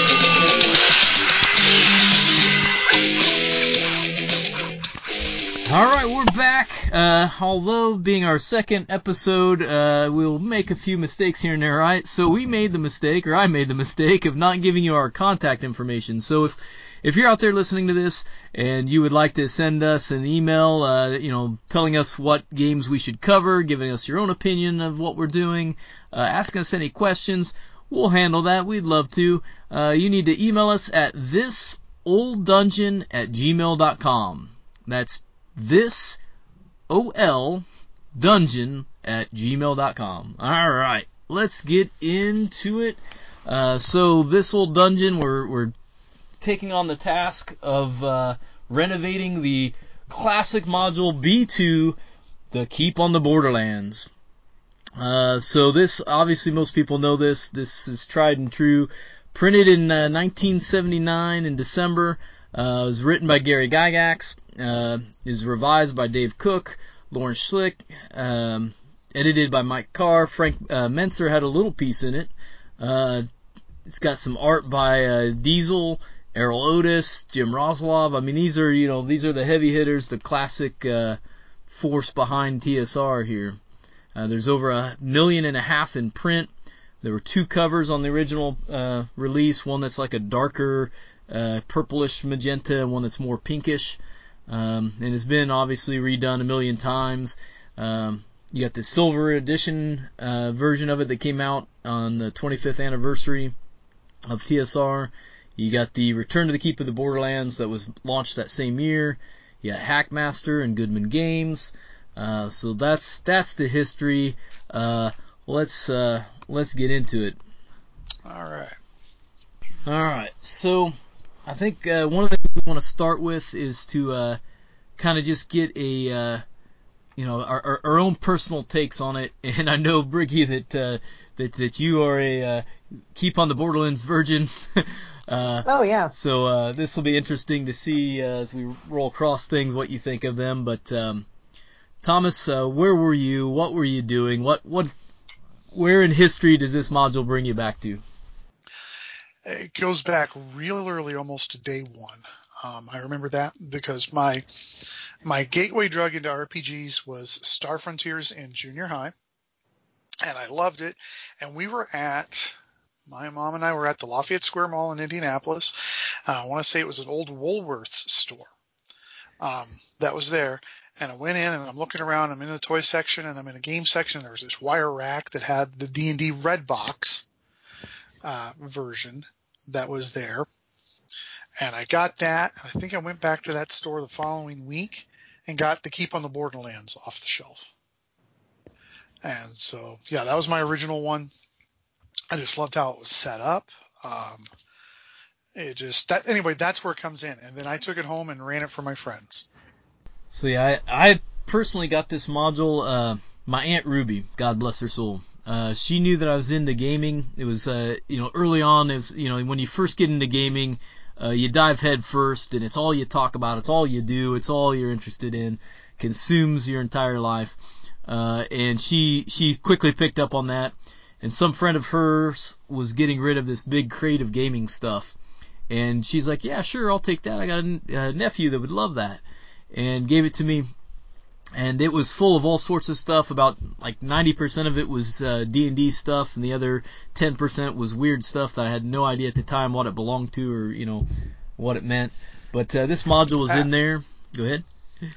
Alright, we're back. Uh, although being our second episode, uh, we'll make a few mistakes here and there, right? So we made the mistake, or I made the mistake, of not giving you our contact information. So if If you're out there listening to this and you would like to send us an email, uh, you know, telling us what games we should cover, giving us your own opinion of what we're doing, uh, asking us any questions, we'll handle that. We'd love to. Uh, you need to email us at this old dungeon at gmail dot com. That's this old dungeon at gmail dot com. All right, let's get into it. Uh, so this old dungeon, we're we're taking on the task of uh, renovating the classic module B two, the Keep on the Borderlands. Uh, so this, obviously most people know this, this is tried and true. Printed in uh, nineteen seventy-nine in December, uh, it was written by Gary Gygax, uh, is revised by Dave Cook, Lawrence Schlick, um, edited by Mike Carr. Frank uh, Mentzer had a little piece in it. Uh, it's got some art by uh, Diesel, Errol Otis, Jim Roslov. I mean, these are, you know, these are the heavy hitters, the classic uh, force behind T S R here. Uh, there's over a million and a half in print. There were two covers on the original uh, release, one that's like a darker uh, purplish magenta and one that's more pinkish. Um, and it's been obviously redone a million times. Um, you got the silver edition uh, version of it that came out on the twenty-fifth anniversary of T S R. You got the Return to the Keep of the Borderlands that was launched that same year. You got Hackmaster and Goodman Games. Uh, so that's that's the history. Uh, let's uh, let's get into it. All right. All right. So I think uh, one of the things we want to start with is to uh, kind of just get a uh, you know our, our own personal takes on it. And I know, Briggy, that uh, that that you are a uh, Keep on the Borderlands virgin. Uh, oh yeah. So uh, this will be interesting to see uh, as we roll across things what you think of them. But um, Thomas, uh, where were you? What were you doing? What what? Where in history does this module bring you back to? It goes back real early, almost to day one. Um, I remember that because my my gateway drug into R P Gs was Star Frontiers in junior high, and I loved it. And we were at. My mom and I were at the Lafayette Square Mall in Indianapolis. Uh, I want to say it was an old Woolworth's store um, that was there. And I went in, and I'm looking around. I'm in the toy section, and I'm in a game section. There was this wire rack that had the D and D Red Box uh, version that was there. And I got that. I think I went back to that store the following week and got the Keep on the Borderlands off the shelf. And so, yeah, that was my original one. I just loved how it was set up. Um, it just that, anyway, that's where it comes in. And then I took it home and ran it for my friends. So, yeah, I, I personally got this module. Uh, my Aunt Ruby, God bless her soul, uh, she knew that I was into gaming. It was, uh, you know, early on, is you know, when you first get into gaming, uh, you dive head first, and it's all you talk about. It's all you do. It's all you're interested in. Consumes your entire life. Uh, and she she quickly picked up on that. And some friend of hers was getting rid of this big crate of gaming stuff. And she's like, yeah, sure, I'll take that. I got a, a nephew that would love that. And gave it to me. And it was full of all sorts of stuff. About like ninety percent of it was uh, D and D stuff. And the other ten percent was weird stuff that I had no idea at the time what it belonged to or, you know, what it meant. But uh, this module was in there. Go ahead.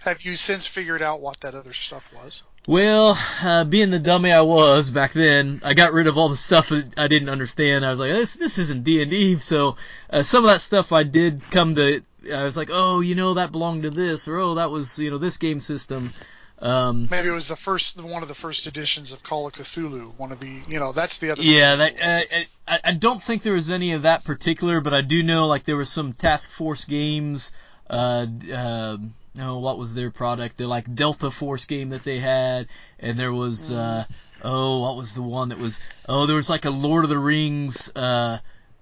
Have you since figured out what that other stuff was? Well, uh, being the dummy I was back then, I got rid of all the stuff that I didn't understand. I was like, this this isn't D and D. So uh, some of that stuff I did come to, I was like, oh, you know, that belonged to this, or oh, that was, you know, this game system. Um, Maybe it was the first, one of the first editions of Call of Cthulhu. One of the, you know, that's the other. Yeah, that, I, I, I don't think there was any of that particular, but I do know like there was some Task Force games. Uh, uh, No, what was their product? The like Delta Force game that they had, and there was uh, oh, what was the one that was oh, there was like a Lord of the Rings, uh,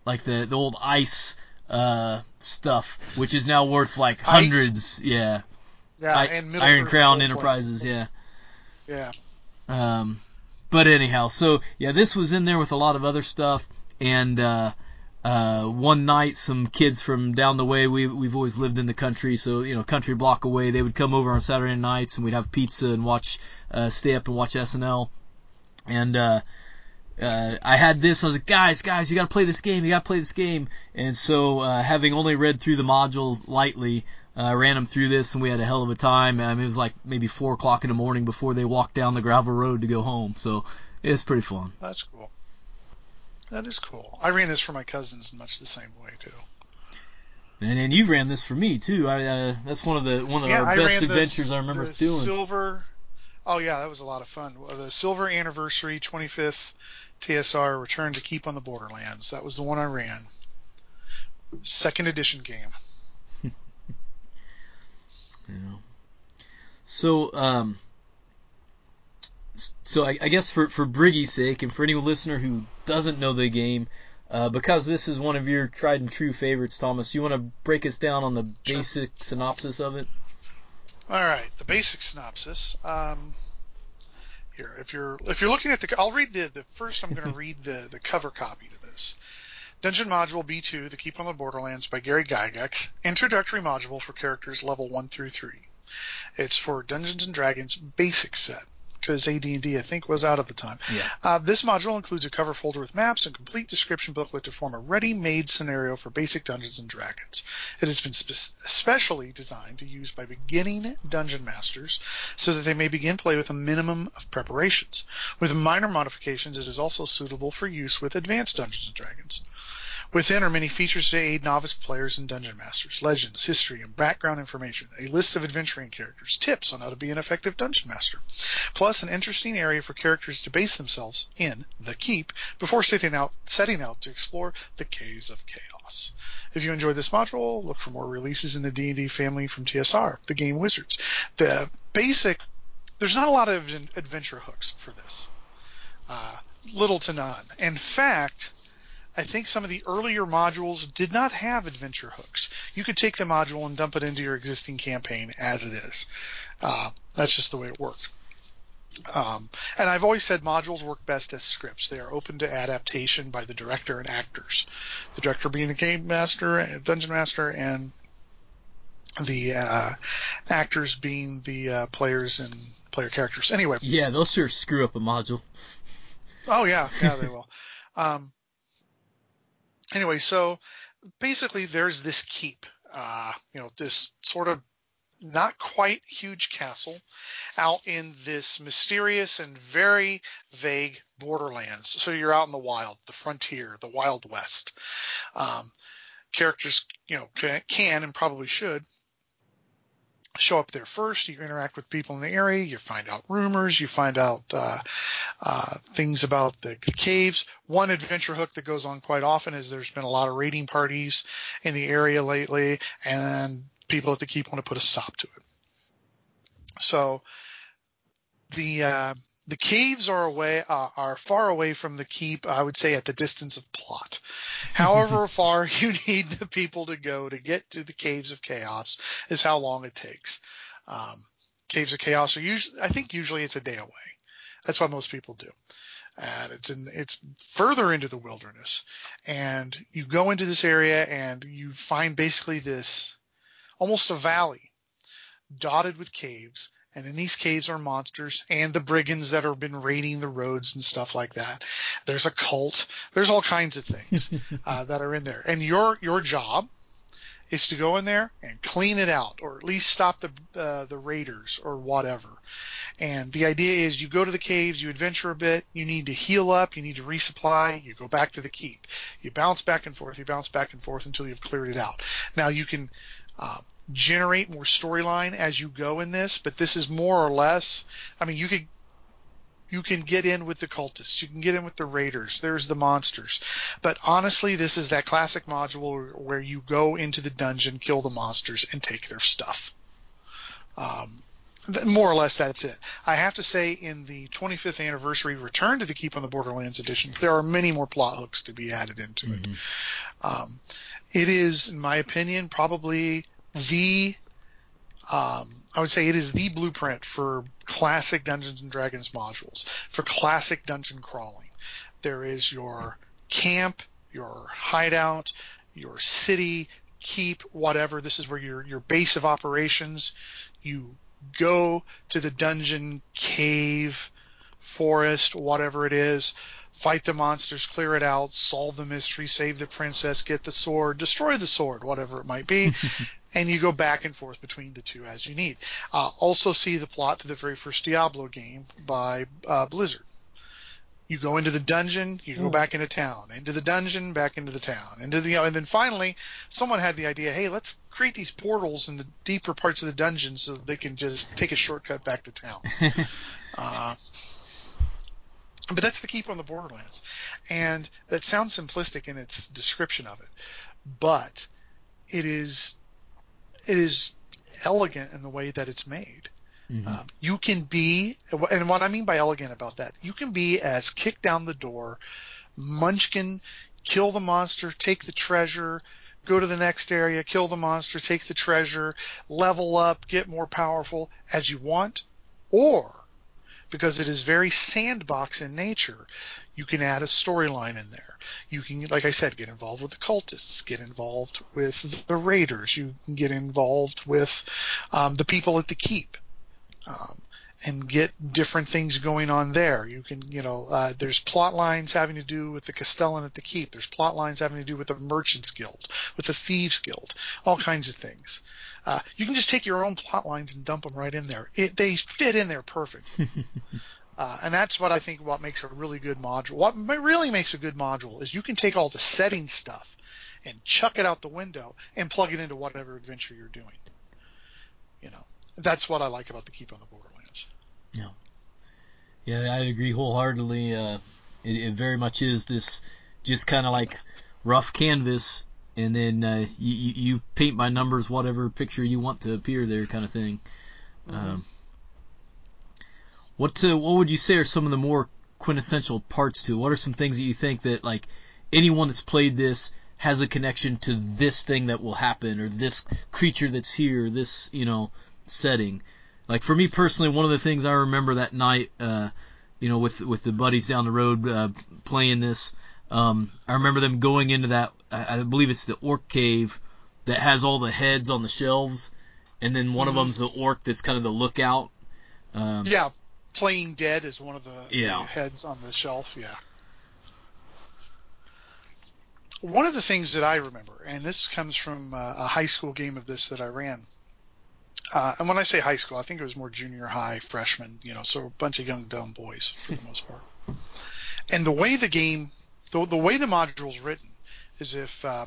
like the the old ice uh, stuff, which is now worth like hundreds, ice. yeah, yeah, I, and Middle Iron Earth Crown Enterprises, yeah, yeah. Um, But anyhow, so yeah, this was in there with a lot of other stuff. And uh, uh, one night, some kids from down the way, we, we've always lived in the country, so, you know, country block away, they would come over on Saturday nights, and we'd have pizza and watch, uh, stay up and watch S N L. And uh, uh, I had this, I was like, guys, guys, you got to play this game, you got to play this game. And so uh, having only read through the module lightly, I uh, ran them through this, and we had a hell of a time. I mean, it was like maybe four o'clock in the morning before they walked down the gravel road to go home. So it's pretty fun. That's cool. That is cool. I ran this for my cousins in much the same way, too. And and you ran this for me, too. I uh, That's one of the one of yeah, our I best adventures the, I remember doing. Silver, oh, yeah, that was a lot of fun. The Silver Anniversary twenty-fifth T S R Return to Keep on the Borderlands. That was the one I ran. Second edition game. Yeah. So, um, so I, I guess for, for Briggy's sake, and for any listener who doesn't know the game, uh, because this is one of your tried and true favorites, Thomas, you want to break us down on the basic sure. synopsis of it? All right, the basic synopsis. Um, here, if you're if you're looking at the, I'll read the, the first. I'm going to read the the cover copy to this. Dungeon Module B two, The Keep on the Borderlands by Gary Gygax, introductory module for characters level one through three. It's for Dungeons and Dragons basic set, because A D and D, I think, was out at the time. Yeah. Uh, this module includes a cover folder with maps and complete description booklet to form a ready-made scenario for basic Dungeons and Dragons. It has been spe- specially designed to use by beginning Dungeon Masters so that they may begin play with a minimum of preparations. With minor modifications, it is also suitable for use with advanced Dungeons and Dragons. Within are many features to aid novice players and Dungeon Masters, legends, history, and background information, a list of adventuring characters, tips on how to be an effective Dungeon Master, plus an interesting area for characters to base themselves in the Keep before setting out, setting out to explore the Caves of Chaos. If you enjoyed this module, look for more releases in the D and D family from T S R, the game Wizards. The basic, there's not a lot of adventure hooks for this. Uh, little to none. In fact, I think some of the earlier modules did not have adventure hooks. You could take the module and dump it into your existing campaign as it is. Uh, that's just the way it worked. Um, and I've always said modules work best as scripts. They are open to adaptation by the director and actors. The director being the game master, dungeon master, and the uh, actors being the uh, players and player characters. Anyway. Yeah, they'll sure screw up a module. Oh, yeah. Yeah, they will. Um, Anyway, so basically there's this keep, uh, you know, this sort of not quite huge castle out in this mysterious and very vague borderlands. So you're out in the wild, the frontier, the Wild West. Um, characters, you know, can, can and probably should show up there first. You interact with people in the area. You find out rumors. You find out uh, uh, things about the, the caves. One adventure hook that goes on quite often is there's been a lot of raiding parties in the area lately, and people at the keep want to put a stop to it. So the uh, the caves are away uh, are far away from the keep. I would say at the distance of plot. However far you need the people to go to get to the Caves of Chaos is how long it takes. Um, Caves of Chaos are usually, I think usually it's a day away. That's what most people do. And it's in, it's further into the wilderness. And you go into this area and you find basically this, almost a valley dotted with caves. And in these caves are monsters and the brigands that have been raiding the roads and stuff like that. There's a cult. There's all kinds of things uh, that are in there. And your your job is to go in there and clean it out, or at least stop the uh, the raiders or whatever. And the idea is you go to the caves, you adventure a bit, you need to heal up, you need to resupply, you go back to the keep. You bounce back and forth, you bounce back and forth until you've cleared it out. Now you can um, – generate more storyline as you go in this, but this is more or less, I mean, you could you can get in with the cultists, you can get in with the raiders, there's the monsters, but honestly this is that classic module where you go into the dungeon, kill the monsters, and take their stuff. Um, more or less that's it. I have to say, in the twenty-fifth anniversary Return to the Keep on the Borderlands edition, there are many more plot hooks to be added into mm-hmm. it. Um, it is, in my opinion, probably the um, I would say it is the blueprint for classic Dungeons and Dragons modules, for classic dungeon crawling. There is your camp, your hideout, your city, keep, whatever. This is where your, your base of operations. You go to the dungeon, cave, forest, whatever it is, fight the monsters, clear it out, solve the mystery, save the princess, get the sword, destroy the sword, whatever it might be. And you go back and forth between the two as you need. Uh, also see the plot to the very first Diablo game by uh, Blizzard. You go into the dungeon, you go back into town, into the dungeon, back into the town, into the, you know, and then finally someone had the idea, hey, let's create these portals in the deeper parts of the dungeon so they can just take a shortcut back to town. uh, but that's the keep on the Borderlands. And that sounds simplistic in its description of it, but it is, it is elegant in the way that it's made. Mm-hmm. Um, you can be, and what I mean by elegant about that, you can be as kick down the door, munchkin, kill the monster, take the treasure, go to the next area, kill the monster, take the treasure, level up, get more powerful as you want, or because it is very sandbox in nature, you can add a storyline in there. You can, like I said, get involved with the cultists, get involved with the raiders, you can get involved with um, the people at the keep. Um, and get different things going on there. You can, you know, uh, there's plot lines having to do with the Castellan at the Keep. There's plot lines having to do with the Merchants Guild, with the Thieves Guild, all kinds of things. Uh, you can just take your own plot lines and dump them right in there. It, they fit in there perfectly. uh, and that's what I think what makes a really good module. What really makes a good module is you can take all the setting stuff and chuck it out the window and plug it into whatever adventure you're doing. You know. That's what I like about the Keep on the Borderlands. Yeah, yeah, I agree wholeheartedly. Uh, it, it very much is this just kind of like rough canvas, and then uh, you, you paint by numbers whatever picture you want to appear there, kind of thing. Mm-hmm. Um, what uh, what would you say are some of the more quintessential parts to it? What are some things that you think that like anyone that's played this has a connection to this thing that will happen, or this creature that's here, this, you know, setting? Like for me personally, one of the things I remember that night, uh, you know, with with the buddies down the road uh, playing this, um, I remember them going into that. I believe it's the orc cave that has all the heads on the shelves, and then one mm-hmm. of them's the orc that's kind of the lookout. Um, yeah, Playing Dead is one of the yeah. heads on the shelf. Yeah. One of the things that I remember, and this comes from a high school game of this that I ran. Uh, and when I say high school, I think it was more junior high, freshman, you know, so a bunch of young, dumb boys for the most part. And the way the game, the, the way the module's written is if, uh,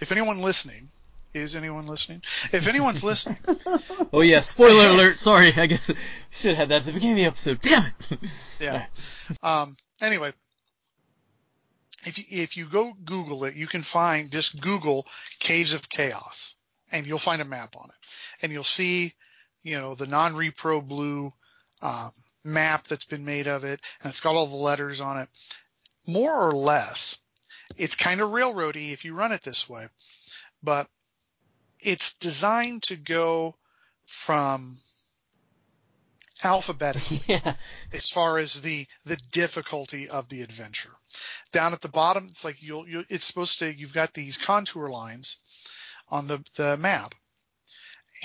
if anyone listening, is anyone listening? If anyone's listening. Oh, yeah, spoiler alert. Sorry, I guess I should have had that at the beginning of the episode. Damn it. Yeah. Um, anyway, if you, if you go Google it, you can find, just Google Caves of Chaos. And you'll find a map on it. And you'll see, you know, the non-repro blue um, map that's been made of it. And it's got all the letters on it. More or less, it's kind of railroady if you run it this way. But it's designed to go from alphabetically yeah. as far as the the difficulty of the adventure. Down at the bottom, it's like you'll, you'll it's supposed to, you've got these contour lines on the, the map,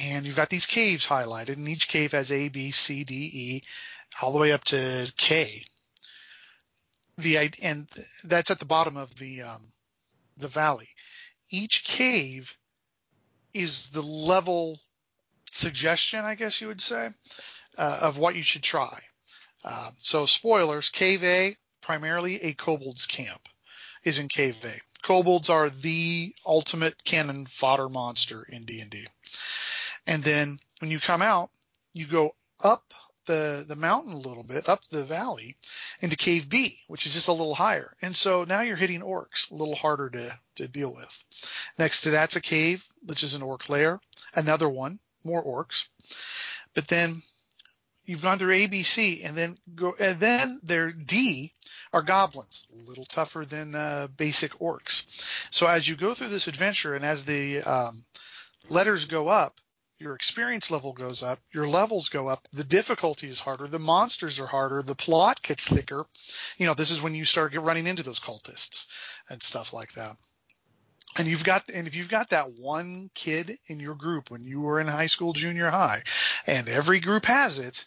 and you've got these caves highlighted, and each cave has A, B, C, D, E, all the way up to K. The and that's at the bottom of the um, the valley. Each cave is the level suggestion, I guess you would say, uh, of what you should try. Uh, so spoilers: Cave A, primarily a kobold's camp, is in Cave A. Kobolds are the ultimate cannon fodder monster in D and D. And then when you come out, you go up the, the mountain a little bit, up the valley, into Cave B, which is just a little higher. And so now you're hitting orcs, a little harder to, to deal with. Next to that's a cave, which is an orc lair. Another one, more orcs. But then you've gone through A, B, C, and then go, and then there D are goblins, a little tougher than uh, basic orcs. So as you go through this adventure, and as the um, letters go up, Your experience level goes up, your levels go up, the difficulty is harder, the monsters are harder, the plot gets thicker. You know, this is when you start get running into those cultists and stuff like that. And you've got, and if you've got that one kid in your group when you were in high school, junior high, and every group has it,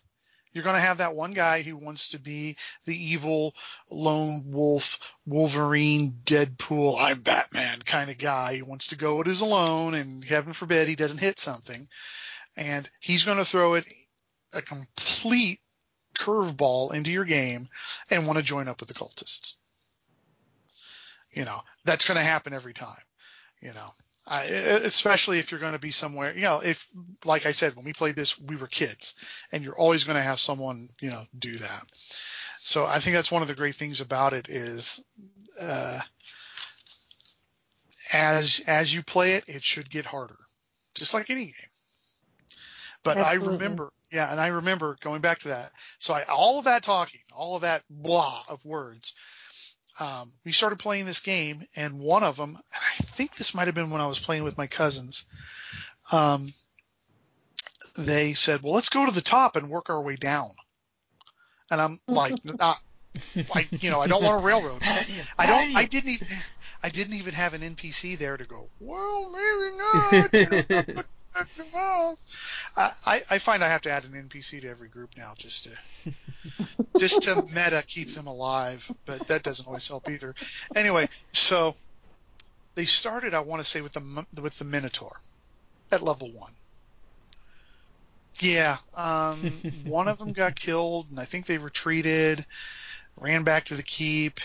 you're going to have that one guy who wants to be the evil lone wolf, Wolverine, Deadpool, I'm Batman kind of guy. He wants to go it is alone, and heaven forbid he doesn't hit something. And he's going to throw it a complete curveball into your game and want to join up with the cultists. You know, that's going to happen every time, you know. I, especially if you're going to be somewhere, you know, if, like I said, when we played this, we were kids, and you're always going to have someone, you know, do that. So I think that's one of the great things about it is, uh, as, as you play it, it should get harder, just like any game. But Absolutely. I remember, yeah. And I remember going back to that. So I, all of that talking, all of that blah of words, Um, we started playing this game, and one of them, I think this might have been when I was playing with my cousins, um, they said, well, let's go to the top and work our way down. And I'm like, nah, I, you know, I don't want a railroad. I don't, I didn't even, I didn't even have an N P C there to go, well, maybe not. I, I, I find I have to add an N P C to every group now just to just to meta keep them alive, but that doesn't always help either. Anyway, so they started, I want to say, with the with the Minotaur at level one. Yeah, um, one of them got killed, and I think they retreated, ran back to the keep.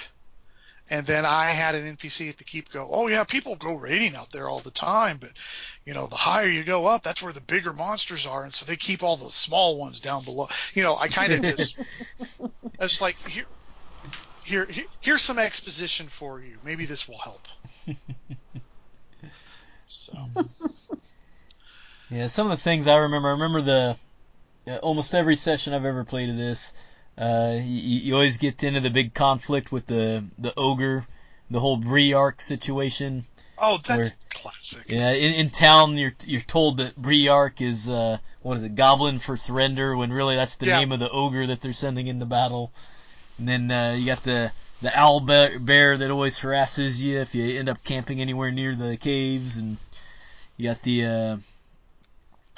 And then I had an N P C at the keep go, oh, yeah, people go raiding out there all the time. But, you know, the higher you go up, that's where the bigger monsters are. And so they keep all the small ones down below. You know, I kind of just – I was like, here, here, here, here's some exposition for you. Maybe this will help. So. Yeah, some of the things I remember. I remember the uh, almost every session I've ever played of this. Uh, you, you always get into the big conflict with the, the ogre, the whole Bree arc situation. Oh, that's where, classic. Yeah, in, in town you're you're told that Bree arc is uh what is it, Goblin for Surrender, when really that's the yeah. name of the ogre that they're sending into battle. And then uh, you got the the owl bear, bear that always harasses you if you end up camping anywhere near the caves, and you got the uh,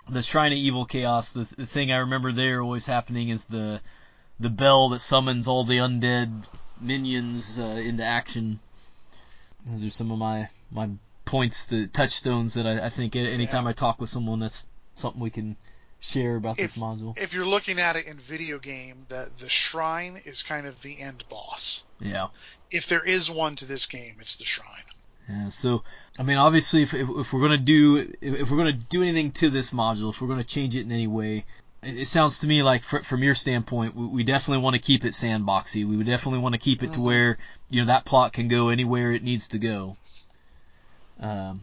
the Shrine of Evil Chaos. The, the thing I remember there always happening is the the bell that summons all the undead minions uh, into action. Those are some of my, my points, the touchstones that I, I think anytime yeah. I talk with someone, that's something we can share about if, this module. If you're looking at it in video game, the, the shrine is kind of the end boss. Yeah. If there is one to this game, it's the shrine. Yeah, so, I mean, obviously, if, if, if we're going to do if we're going to do anything to this module, if we're going to change it in any way, it sounds to me like, from your standpoint, we definitely want to keep it sandboxy. We would definitely want to keep it to where, you know, that plot can go anywhere it needs to go. Um,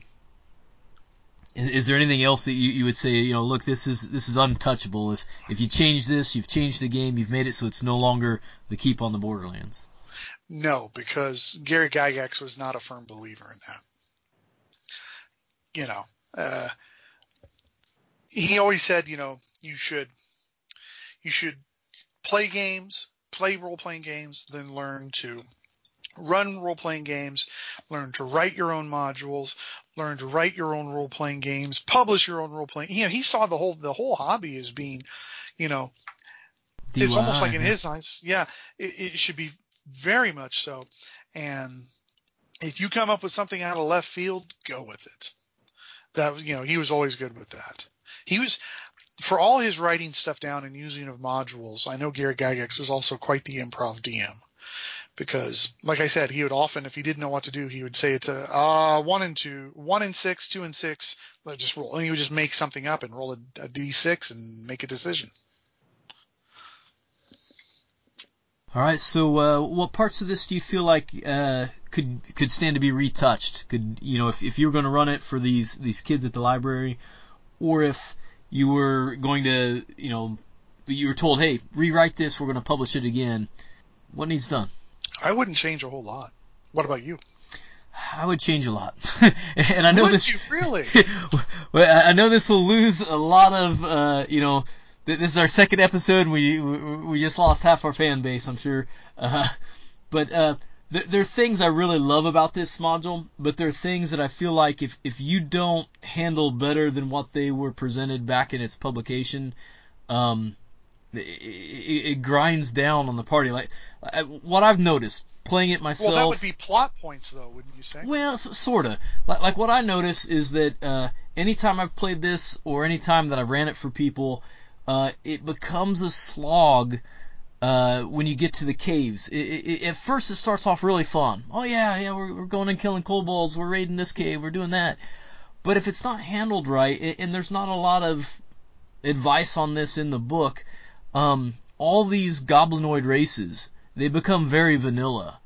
is there anything else that you, you would say? You know, look, this is this is untouchable. If if you change this, you've changed the game. You've made it so it's no longer the keep on the Borderlands. No, because Gary Gygax was not a firm believer in that. You know. Uh, He always said, you know, you should you should play games, play role-playing games, then learn to run role-playing games, learn to write your own modules, learn to write your own role-playing games, publish your own role-playing. You know, he saw the whole the whole hobby as being, you know, D I Y. It's almost like in his eyes, yeah, it, it should be very much so. And if you come up with something out of left field, go with it. That, you know, he was always good with that. He was, for all his writing stuff down and using of modules, I know Gary Gygax was also quite the improv D M, because, like I said, he would often, if he didn't know what to do, he would say it's a uh, one and two, one and six, two and six, let just roll, and he would just make something up and roll a, a d six and make a decision. All right, so uh, what parts of this do you feel like uh, could could stand to be retouched? Could you know if if you were going to run it for these these kids at the library? Or if you were going to, you know, you were told, hey, rewrite this, we're going to publish it again, what needs done? I wouldn't change a whole lot. What about you? I would change a lot, and I know would this. You really? Well, I know this will lose a lot of, uh, you know. Th- this is our second episode. And we, we we just lost half our fan base, I'm sure. Uh, but uh, th- there are things I really love about this module, but there are things that I feel like if if you don't handle better than what they were presented back in its publication, um, it, it, it grinds down on the party. Like I, what I've noticed. Playing it myself. Well, that would be plot points, though, wouldn't you say? Well, s- sort of. Like, like, what I notice is that uh, anytime I've played this or any time that I've ran it for people, uh, it becomes a slog uh, when you get to the caves. It, it, it, at first, it starts off really fun. Oh, yeah, yeah, we're, we're going and killing kobolds. We're raiding this cave. We're doing that. But if it's not handled right, it, and there's not a lot of advice on this in the book, um, all these goblinoid races... they become very vanilla,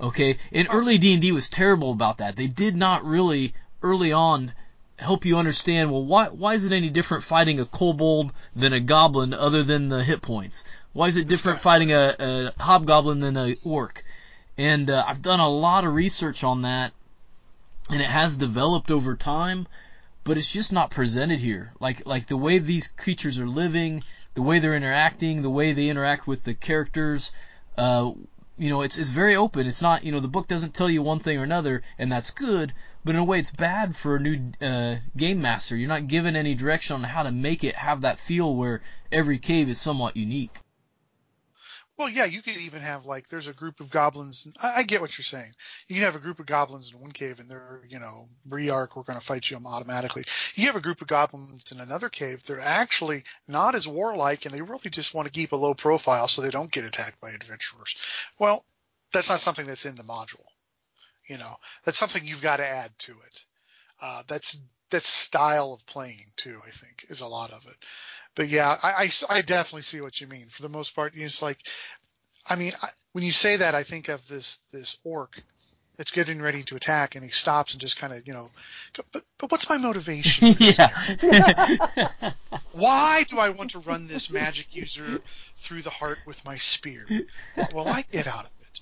okay? And early D and D was terrible about that. They did not really, early on, help you understand, well, why why is it any different fighting a kobold than a goblin other than the hit points? Why is it different fighting a, a hobgoblin than an orc? And uh, I've done a lot of research on that, and it has developed over time, but it's just not presented here. Like like the way these creatures are living, the way they're interacting, the way they interact with the characters... Uh, you know, it's it's very open. It's not, you know, the book doesn't tell you one thing or another, and that's good. But in a way, it's bad for a new uh, game master. You're not given any direction on how to make it have that feel where every cave is somewhat unique. Well, yeah, you could even have like there's a group of goblins. I, I get what you're saying. You can have a group of goblins in one cave, and they're, you know, Briarch, we're going to fight you automatically. You have a group of goblins in another cave. They're actually not as warlike, and they really just want to keep a low profile so they don't get attacked by adventurers. Well, that's not something that's in the module. You know, that's something you've got to add to it. Uh, that's that's style of playing too. I think is a lot of it. But yeah, I, I, I definitely see what you mean. For the most part, you just like, I mean, I, when you say that, I think of this this orc that's getting ready to attack, and he stops and just kind of, you know, but but what's my motivation? Yeah. Why do I want to run this magic user through the heart with my spear? What will I get out of it?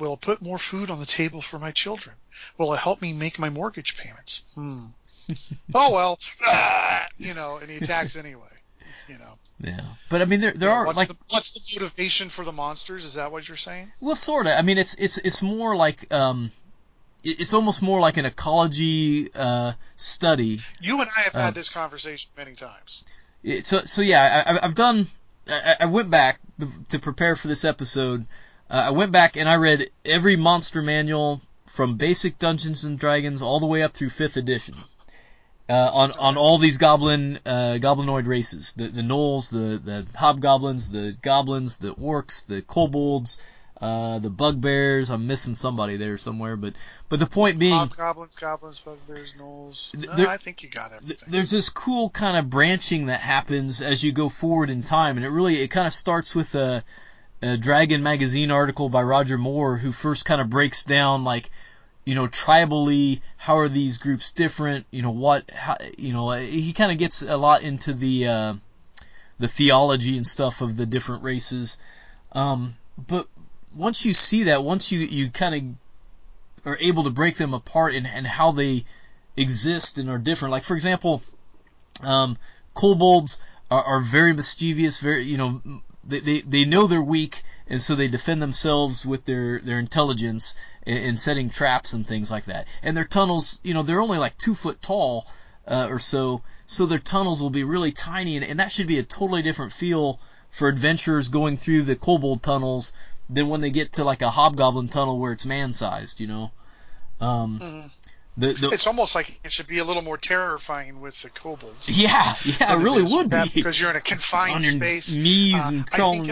Will it put more food on the table for my children? Will it help me make my mortgage payments? Hmm. Oh well, ah, you know, and he attacks anyway. You know. Yeah, but I mean, there there yeah, are what's like the, what's the motivation for the monsters? Is that what you're saying? Well, sort of. I mean, it's it's it's more like um, it's almost more like an ecology uh, study. You and I have uh, had this conversation many times. So so yeah, I, I've done. I, I went back to prepare for this episode. Uh, I went back and I read every monster manual from basic Dungeons and Dragons all the way up through fifth edition. Uh, on on all these goblin uh, goblinoid races, the the gnolls, the, the hobgoblins, the goblins, the orcs, the kobolds, uh, the bugbears. I'm missing somebody there somewhere, but but the point being, hobgoblins, goblins, bugbears, gnolls. No, I think you got everything. There's this cool kind of branching that happens as you go forward in time, and it really it kind of starts with a, a Dragon magazine article by Roger Moore, who first kind of breaks down like. You know, tribally, how are these groups different? You know what? How, you know, he kind of gets a lot into the uh, the theology and stuff of the different races. Um, but once you see that, once you you kind of are able to break them apart and and how they exist and are different. Like for example, um, kobolds are, are very mischievous. Very, you know, they they they know they're weak. And so they defend themselves with their, their intelligence and setting traps and things like that. And their tunnels, you know, they're only like two foot tall uh, or so, so their tunnels will be really tiny, and, and that should be a totally different feel for adventurers going through the kobold tunnels than when they get to like a hobgoblin tunnel where it's man-sized, you know. Um, mm-hmm. the, the, it's almost like it should be a little more terrifying with the kobolds. Yeah, yeah, it really it would be. Because you're in a confined on your space. Knees uh, and crawling.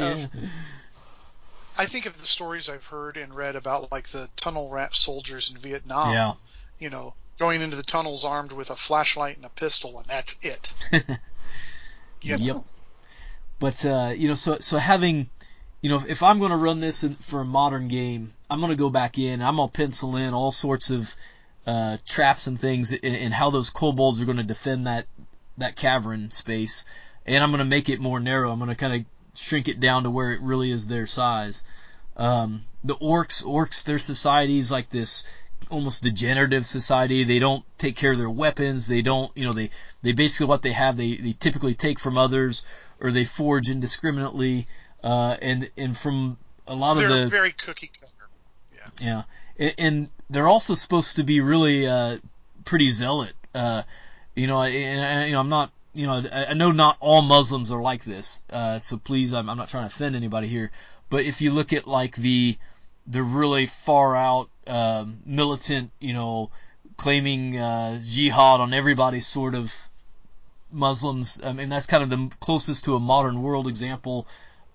I think of the stories I've heard and read about, like the tunnel rat soldiers in Vietnam. Yeah. You know, going into the tunnels armed with a flashlight and a pistol, and that's it. You know? Yep. But uh, you know, so so having, you know, if I'm going to run this in, for a modern game, I'm going to go back in. I'm going to pencil in all sorts of uh, traps and things, and, and how those kobolds are going to defend that that cavern space, and I'm going to make it more narrow. I'm going to kind of shrink it down to where it really is their size. Um, the orcs, orcs, their society is like this almost degenerative society. They don't take care of their weapons. They don't, you know, they, they basically what they have, they, they typically take from others, or they forge indiscriminately. Uh, and, and from a lot they're of the... They're very cookie cutter. Yeah. Yeah. And, and they're also supposed to be really uh, pretty zealot. Uh, you know, and, and, you know, I'm not, you know, I, I know not all Muslims are like this. Uh, so please, I'm, I'm not trying to offend anybody here. But if you look at like the, the really far out um, militant, you know, claiming uh, jihad on everybody sort of Muslims, I mean, that's kind of the closest to a modern world example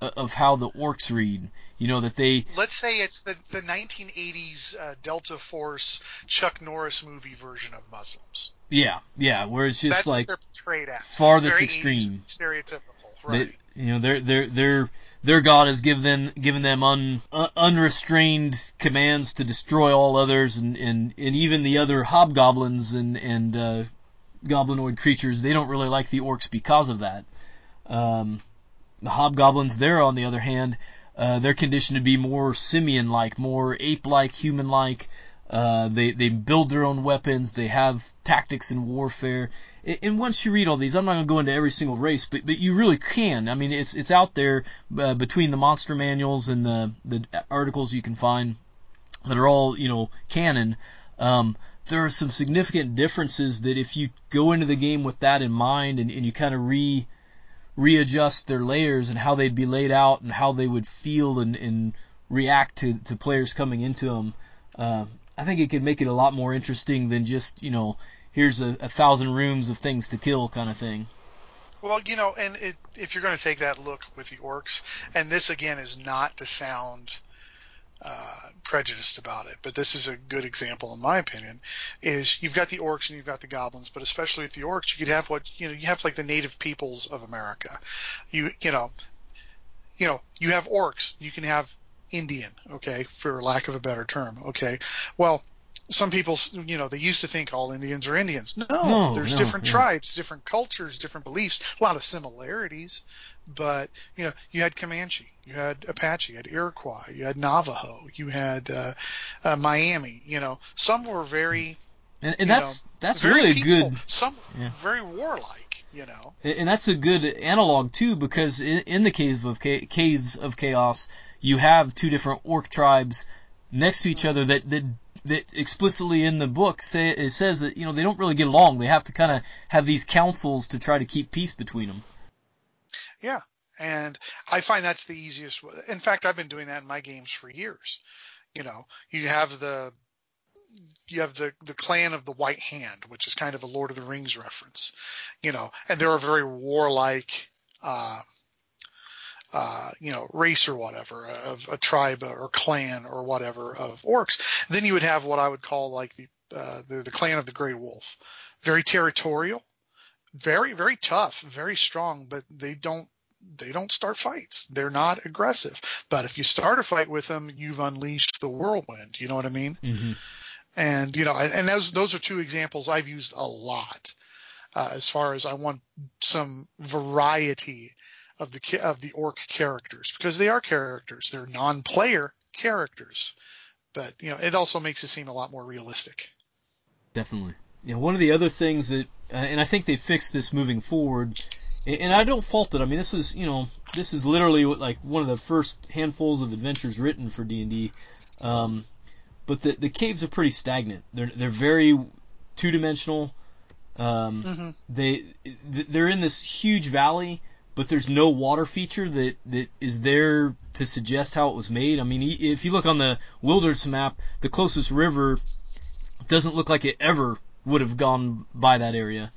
of how the orcs read, you know, that they... Let's say it's the, the nineteen eighties uh, Delta Force Chuck Norris movie version of Muslims. Yeah, yeah, where it's just that's like what they're portrayed as. Farthest very extreme. Stereotypical, right. They, you know, their their their their God has given them, given them un, uh, unrestrained commands to destroy all others, and, and, and even the other hobgoblins and, and uh, goblinoid creatures, they don't really like the orcs because of that. Um... The hobgoblins, there, on the other hand, uh, they're conditioned to be more simian-like, more ape-like, human-like. Uh, they they build their own weapons. They have tactics in warfare. And, and once you read all these, I'm not going to go into every single race, but but you really can. I mean, it's it's out there uh, between the monster manuals and the the articles you can find that are all, you know, canon. Um, there are some significant differences that if you go into the game with that in mind and, and you kind of re readjust their layers and how they'd be laid out and how they would feel and, and react to, to players coming into them, uh, I think it could make it a lot more interesting than just, you know, here's a, a thousand rooms of things to kill kind of thing. Well, you know, and it, if you're going to take that look with the orcs, and this, again, is not to sound uh, prejudiced about it, but this is a good example, in my opinion, is you've got the orcs and you've got the goblins, but especially with the orcs, you could have what, you know, you have like the native peoples of America. You, you know, you know, you have orcs, you can have Indian, okay, for lack of a better term. Okay. Well, some people, you know, they used to think all Indians are Indians. No, no there's no, different no. tribes, different cultures, different beliefs, a lot of similarities. But, you know, you had Comanche, you had Apache, you had Iroquois, you had Navajo, you had uh, uh, Miami. You know, some were very and, and that's know, that's very really peaceful. Good. Some yeah. very warlike. You know, and, and that's a good analog too, because in, in the caves of caves of chaos, you have two different orc tribes next to each other that that. That explicitly in the book say it says that, you know, they don't really get along. They have to kind of have these councils to try to keep peace between them. Yeah, and I find that's the easiest way. In fact, I've been doing that in my games for years. You know, you have the you have the the clan of the White Hand, which is kind of a Lord of the Rings reference. You know, and they're a very warlike. Uh, Uh, you know, race or whatever, of a tribe or clan or whatever of orcs. Then you would have what I would call like the uh, the, the clan of the Grey Wolf. Very territorial, very, very tough, very strong, but they don't they don't start fights. They're not aggressive. But if you start a fight with them, you've unleashed the whirlwind. You know what I mean? Mm-hmm. And, you know, and those, those are two examples I've used a lot uh, as far as I want some variety of the of the orc characters, because they are characters, they're non-player characters, but you know it also makes it seem a lot more realistic. Definitely. You know, one of the other things that, uh, and I think they fixed this moving forward, and, and I don't fault it. I mean, this was you know this is literally like one of the first handfuls of adventures written for D and D, um, but the the caves are pretty stagnant. They're they're very two-dimensional. Um, mm-hmm. They they're in this huge valley. But there's no water feature that, that is there to suggest how it was made. I mean, if you look on the wilderness map, the closest river doesn't look like it ever would have gone by that area.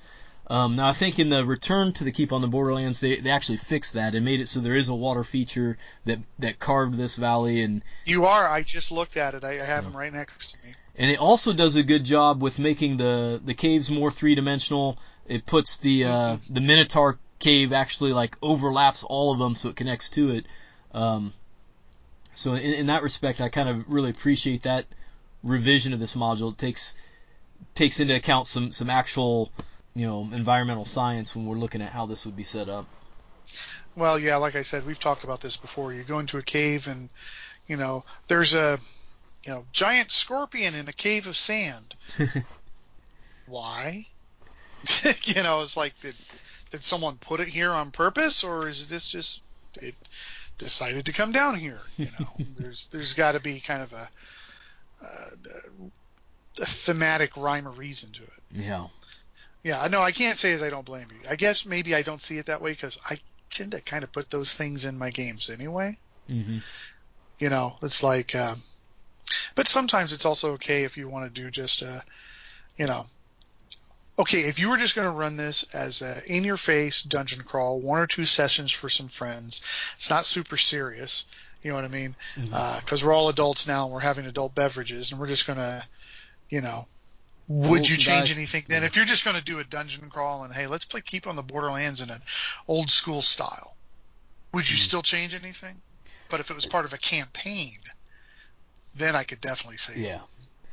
Um, now, I think in the Return to the Keep on the Borderlands, they, they actually fixed that and made it so there is a water feature that that carved this valley. And you are. I just looked at it. I, I have yeah. them right next to me. And it also does a good job with making the, the caves more three-dimensional. It puts the uh, the Minotaur cave actually like overlaps all of them, so it connects to it. Um, so in, in that respect, I kind of really appreciate that revision of this module. It takes takes into account some, some actual you know environmental science when we're looking at how this would be set up. Well, yeah, like I said, we've talked about this before. You go into a cave and you know there's a You know, giant scorpion in a cave of sand. Why? You know, it's like, did, did someone put it here on purpose, or is this just it decided to come down here? You know, there's there's got to be kind of a, uh, a thematic rhyme or reason to it. Yeah. Yeah, no, I can't say as I don't blame you. I guess maybe I don't see it that way because I tend to kind of put those things in my games anyway. Mm-hmm. You know, it's like, um, but sometimes it's also okay if you want to do just a, you know, okay, if you were just going to run this as a in-your-face dungeon crawl, one or two sessions for some friends, it's not super serious, you know what I mean? Because mm-hmm. uh, we're all adults now and we're having adult beverages and we're just going to, you know, Would well, you change guys, anything then? Yeah. If you're just going to do a dungeon crawl and, hey, let's play Keep on the Borderlands in an old school style, would you mm. still change anything? But if it was part of a campaign, then I could definitely say yeah.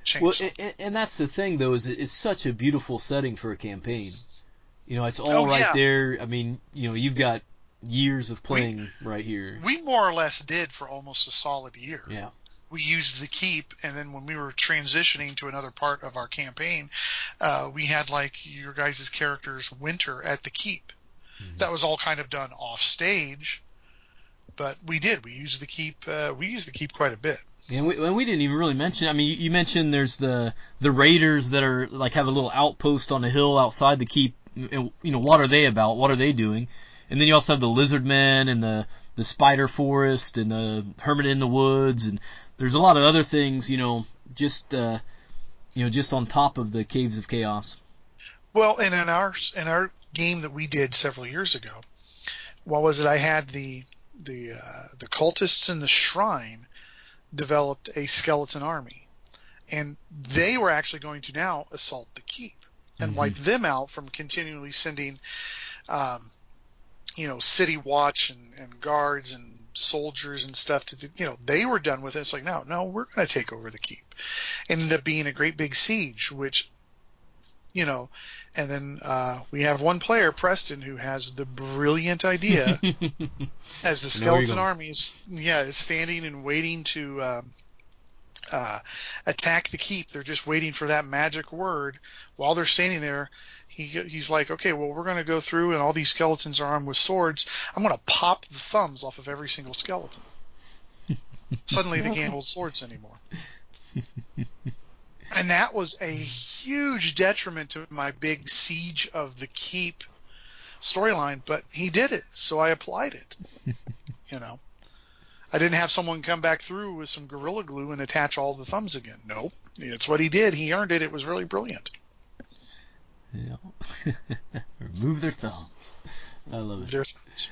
change well, something. And, and that's the thing, though, is it's such a beautiful setting for a campaign. You know, it's all oh, right yeah. there. I mean, you know, you've got years of playing we, right here. We more or less did for almost a solid year. Yeah. We used the keep, and then when we were transitioning to another part of our campaign, uh, we had, like, your guys' characters winter at the keep. Mm-hmm. That was all kind of done off stage, but we did. We used the keep uh, We used the keep quite a bit. Yeah, and we, and we didn't even really mention, I mean, you, you mentioned there's the the raiders that are, like, have a little outpost on a hill outside the keep. You know, what are they about? What are they doing? And then you also have the lizard men and the, the spider forest and the hermit in the woods and... There's a lot of other things, you know, just uh, you know, just on top of the Caves of Chaos. Well, and in our in our game that we did several years ago, what was it? I had the the uh, the cultists in the shrine developed a skeleton army, and they were actually going to now assault the keep and mm-hmm. wipe them out from continually sending, um, you know, city watch and, and guards and soldiers and stuff to, you know, they were done with it. It's like, no, no, we're going to take over the keep. It ended up being a great big siege, which, you know, and then uh, we have one player, Preston, who has the brilliant idea as the skeleton army is, yeah, is standing and waiting to um, uh, attack the keep. They're just waiting for that magic word. While they're standing there, he he's like, okay, well, we're going to go through, and all these skeletons are armed with swords. I'm going to pop the thumbs off of every single skeleton. Suddenly, they can't hold swords anymore. And that was a huge detriment to my big siege of the keep storyline, but he did it, so I applied it. You know, I didn't have someone come back through with some Gorilla Glue and attach all the thumbs again. Nope. It's what he did. He earned it. It was really brilliant. Yeah. Remove their thumbs. I love it. Their thumbs.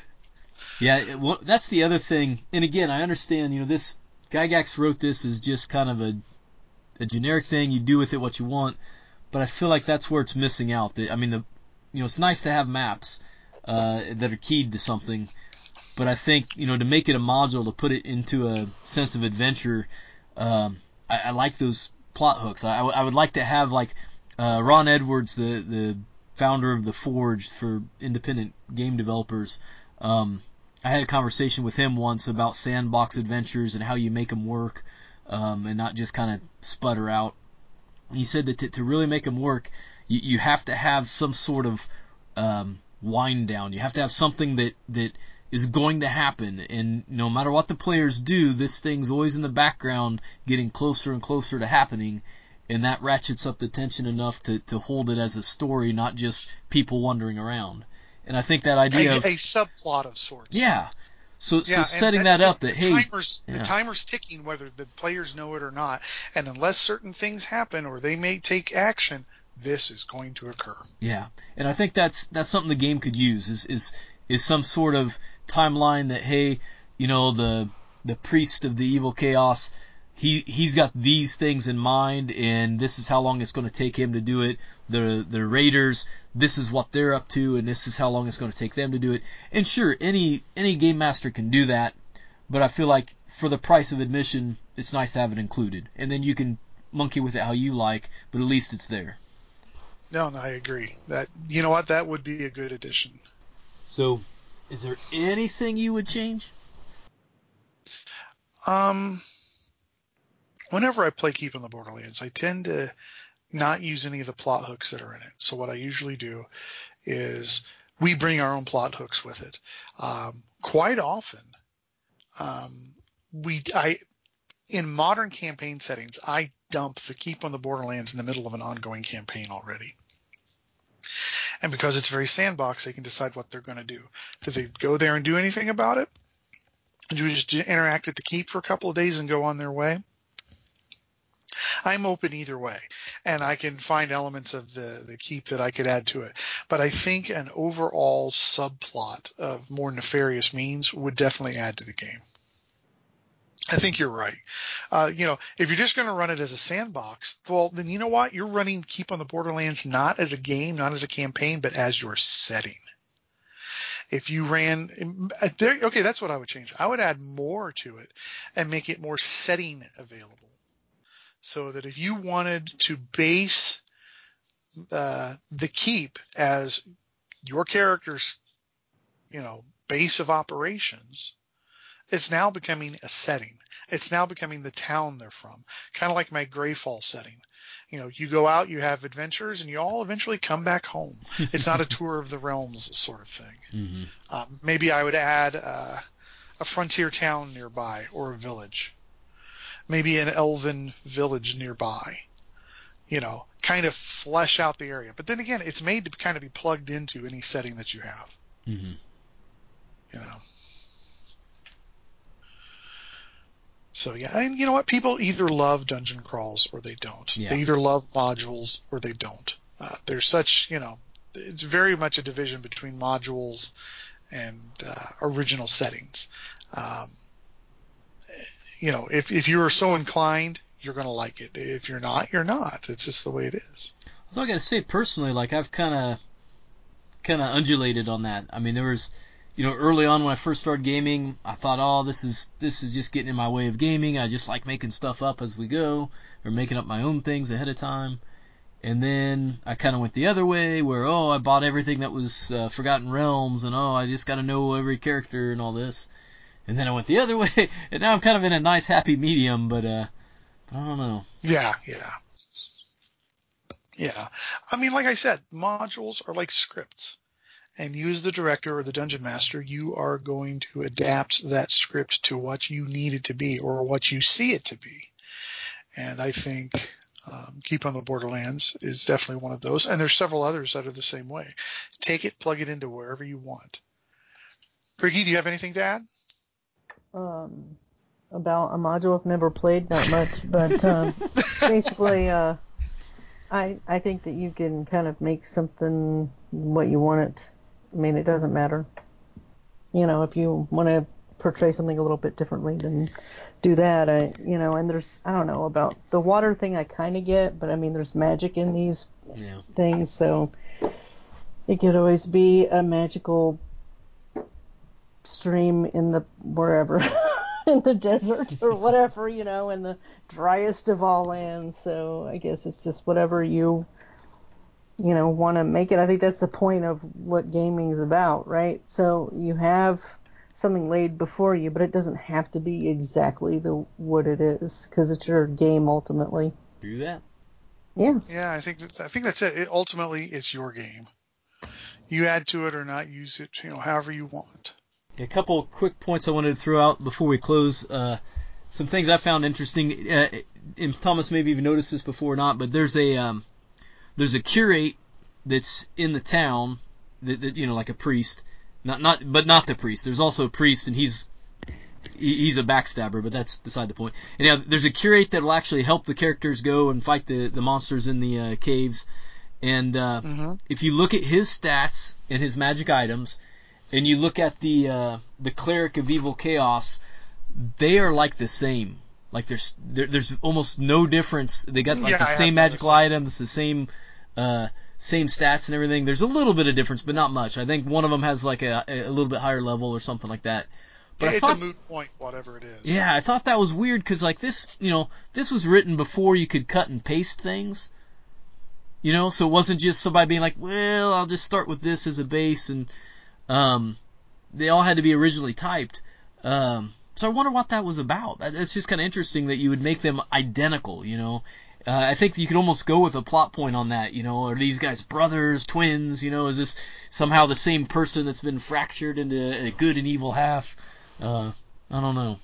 Yeah, it, well, that's the other thing. And again, I understand, you know, this Gygax wrote this as just kind of a a generic thing. You do with it what you want, but I feel like that's where it's missing out. The, I mean, the you know, it's nice to have maps uh, that are keyed to something, but I think, you know, to make it a module, to put it into a sense of adventure, um, I, I like those plot hooks. I, I would like to have, like, Uh, Ron Edwards, the, the founder of the Forge for independent game developers, um, I had a conversation with him once about sandbox adventures and how you make them work um, and not just kind of sputter out. He said that to, to really make them work, you, you have to have some sort of um, wind down. You have to have something that, that is going to happen. And no matter what the players do, this thing's always in the background getting closer and closer to happening. And that ratchets up the tension enough to, to hold it as a story, not just people wandering around. And I think that idea a, of... A subplot of sorts. Yeah. So yeah, so setting that, that up that, hey... Timer's, yeah. The timer's ticking whether the players know it or not. And unless certain things happen or they may take action, this is going to occur. Yeah. And I think that's that's something the game could use, is is, is some sort of timeline that, hey, you know, the the priest of the evil chaos... He he's got these things in mind, and this is how long it's going to take him to do it. The the raiders, this is what they're up to, and this is how long it's going to take them to do it. And sure, any any game master can do that, but I feel like for the price of admission, it's nice to have it included, and then you can monkey with it how you like. But at least it's there. No, no, I agree. That you know what, that would be a good addition. So, is there anything you would change? Um. whenever I play Keep on the Borderlands, I tend to not use any of the plot hooks that are in it. So what I usually do is we bring our own plot hooks with it. Um, quite often, um, we I in modern campaign settings, I dump the Keep on the Borderlands in the middle of an ongoing campaign already. And because it's very sandbox, they can decide what they're going to do. Do they go there and do anything about it? Do we just interact at the Keep for a couple of days and go on their way? I'm open either way, and I can find elements of the, the Keep that I could add to it. But I think an overall subplot of more nefarious means would definitely add to the game. I think you're right. Uh, you know, if you're just going to run it as a sandbox, well, then you know what? You're running Keep on the Borderlands not as a game, not as a campaign, but as your setting. If you ran – okay, that's what I would change. I would add more to it and make it more setting available so that if you wanted to base uh, the Keep as your character's, you know, base of operations – it's now becoming a setting. It's now becoming the town they're from, kind of like my Greyfall setting. You know, you go out, you have adventures, and you all eventually come back home. It's not a tour of the realms sort of thing. Mm-hmm. Um, maybe I would add uh, a frontier town nearby or a village, maybe an elven village nearby, you know, kind of flesh out the area. But then again, it's made to kind of be plugged into any setting that you have, mm-hmm. you know. So, yeah, and you know what? People either love dungeon crawls or they don't. Yeah. They either love modules or they don't. Uh, there's such, you know, it's very much a division between modules and uh, original settings. Um, you know, if, if you are so inclined, you're going to like it. If you're not, you're not. It's just the way it is. Although I got to say, personally, like, I've kind of kind of undulated on that. I mean, there was... You know, early on when I first started gaming, I thought, oh, this is this is just getting in my way of gaming. I just like making stuff up as we go, or making up my own things ahead of time. And then I kind of went the other way, where, oh, I bought everything that was uh, Forgotten Realms, and, oh, I just got to know every character and all this. And then I went the other way, and now I'm kind of in a nice, happy medium, but, uh, but I don't know. Yeah, yeah. Yeah. I mean, like I said, modules are like scripts. And you as the director or the dungeon master, you are going to adapt that script to what you need it to be or what you see it to be. And I think um, Keep on the Borderlands is definitely one of those. And there's several others that are the same way. Take it, plug it into wherever you want. Ricky, do you have anything to add? Um, about a module I've never played, not much. But um, basically... Uh, I, I think that you can kind of make something what you want it. I mean, it doesn't matter. You know, if you want to portray something a little bit differently, then do that. I, you know, and there's, I don't know, about the water thing I kind of get, but I mean, there's magic in these yeah. things, so it could always be a magical stream in the wherever, in the desert or whatever, you know, in the driest of all lands. So I guess it's just whatever you, you know, want to make it. I think that's the point of what gaming is about, right? So you have something laid before you, but it doesn't have to be exactly the what it is because it's your game ultimately. Do that. Yeah. Yeah, I think that, I think that's it. it. Ultimately, it's your game. You add to it or not, use it, you know, however you want. A couple quick points I wanted to throw out before we close. Uh, some things I found interesting, uh, and Thomas maybe even noticed this before or not, but there's a um, there's a curate that's in the town that, that you know, like a priest, not not but not the priest. There's also a priest, and he's he, he's a backstabber, but that's beside the point. And yeah, there's a curate that will actually help the characters go and fight the the monsters in the uh, caves. And uh, mm-hmm. if you look at his stats and his magic items. And you look at the uh, the Cleric of Evil Chaos, they are like the same. Like there's there, there's almost no difference. They got like yeah, the I same magical items, the same uh, same stats and everything. There's a little bit of difference, but not much. I think one of them has like a a little bit higher level or something like that. But yeah, I thought, it's a moot point, whatever it is. Yeah, I thought that was weird because like this, you know, this was written before you could cut and paste things. You know, so it wasn't just somebody being like, well, I'll just start with this as a base and. Um, they all had to be originally typed. Um, So I wonder what that was about. It's just kind of interesting that you would make them identical, you know. Uh, I think you could almost go with a plot point on that, you know. Are these guys brothers, twins, you know? Is this somehow the same person that's been fractured into a good and evil half? Uh, I don't know.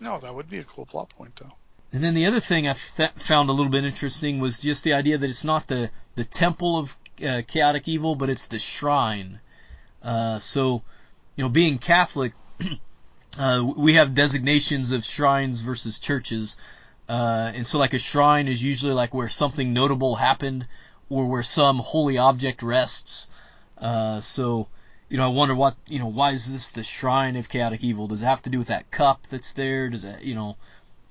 No, that would be a cool plot point, though. And then the other thing I f- found a little bit interesting was just the idea that it's not the, the temple of uh, chaotic evil, but it's the shrine. Uh, so, you know, being Catholic, uh, we have designations of shrines versus churches. Uh, and so like a shrine is usually like where something notable happened or where some holy object rests. Uh, so, you know, I wonder what, you know, why is this the shrine of chaotic evil? Does it have to do with that cup that's there? Does it, you know,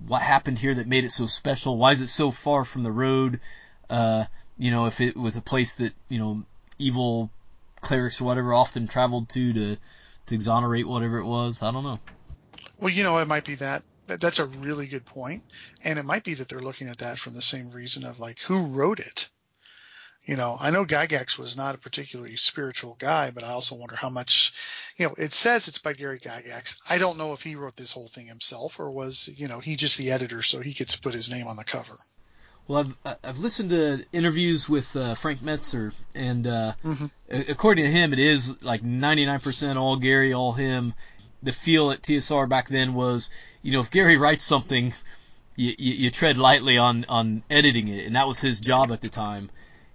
what happened here that made it so special? Why is it so far from the road? Uh, you know, if it was a place that, you know, evil clerics or whatever often traveled to, to, to exonerate whatever it was. I don't know. Well, you know, it might be that. That's a really good point. And it might be that they're looking at that from the same reason of like, who wrote it? You know, I know Gygax was not a particularly spiritual guy, but I also wonder how much, you know, it says it's by Gary Gygax. I don't know if he wrote this whole thing himself or was, you know, he just the editor so he gets to put his name on the cover. Well, I've, I've listened to interviews with uh, Frank Mentzer, and uh, mm-hmm. according to him, it is like ninety-nine percent all Gary, all him. The feel at T S R back then was, you know, if Gary writes something, you, you, you tread lightly on, on editing it, and that was his job at the time.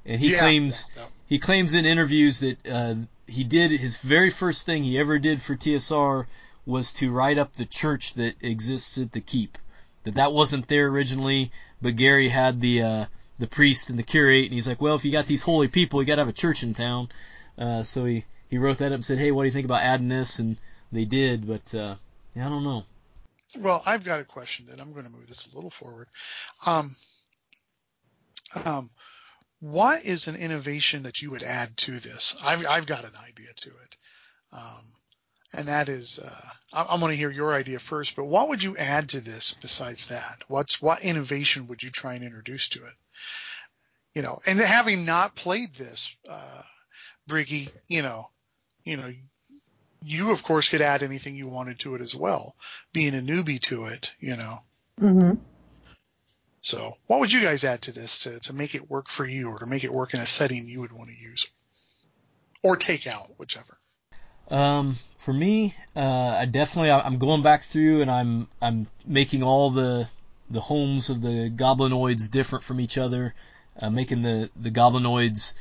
And he yeah, claims yeah, yeah. he claims in interviews that uh, he did his very first thing he ever did for T S R was to write up the church that exists at the keep. That that wasn't there originally, but Gary had the uh, the priest and the curate, and he's like, well, if you got these holy people, you got to have a church in town. Uh, so he, he wrote that up and said, hey, what do you think about adding this? And they did, but uh, yeah, I don't know. Well, I've got a question that I'm going to move this a little forward. Um, um, what is an innovation that you would add to this? I've, I've got an idea to it. Um, and that is, uh, I, I'm going to hear your idea first, but what would you add to this besides that? What's, what innovation would you try and introduce to it? You know, and having not played this, uh, Briggy, you know, you know, you, of course, could add anything you wanted to it as well, being a newbie to it, you know. Mm-hmm. So what would you guys add to this to, to make it work for you or to make it work in a setting you would want to use or take out, whichever? Um, for me, uh, I definitely I'm going back through and I'm I'm making all the the homes of the goblinoids different from each other, uh, making the, the goblinoids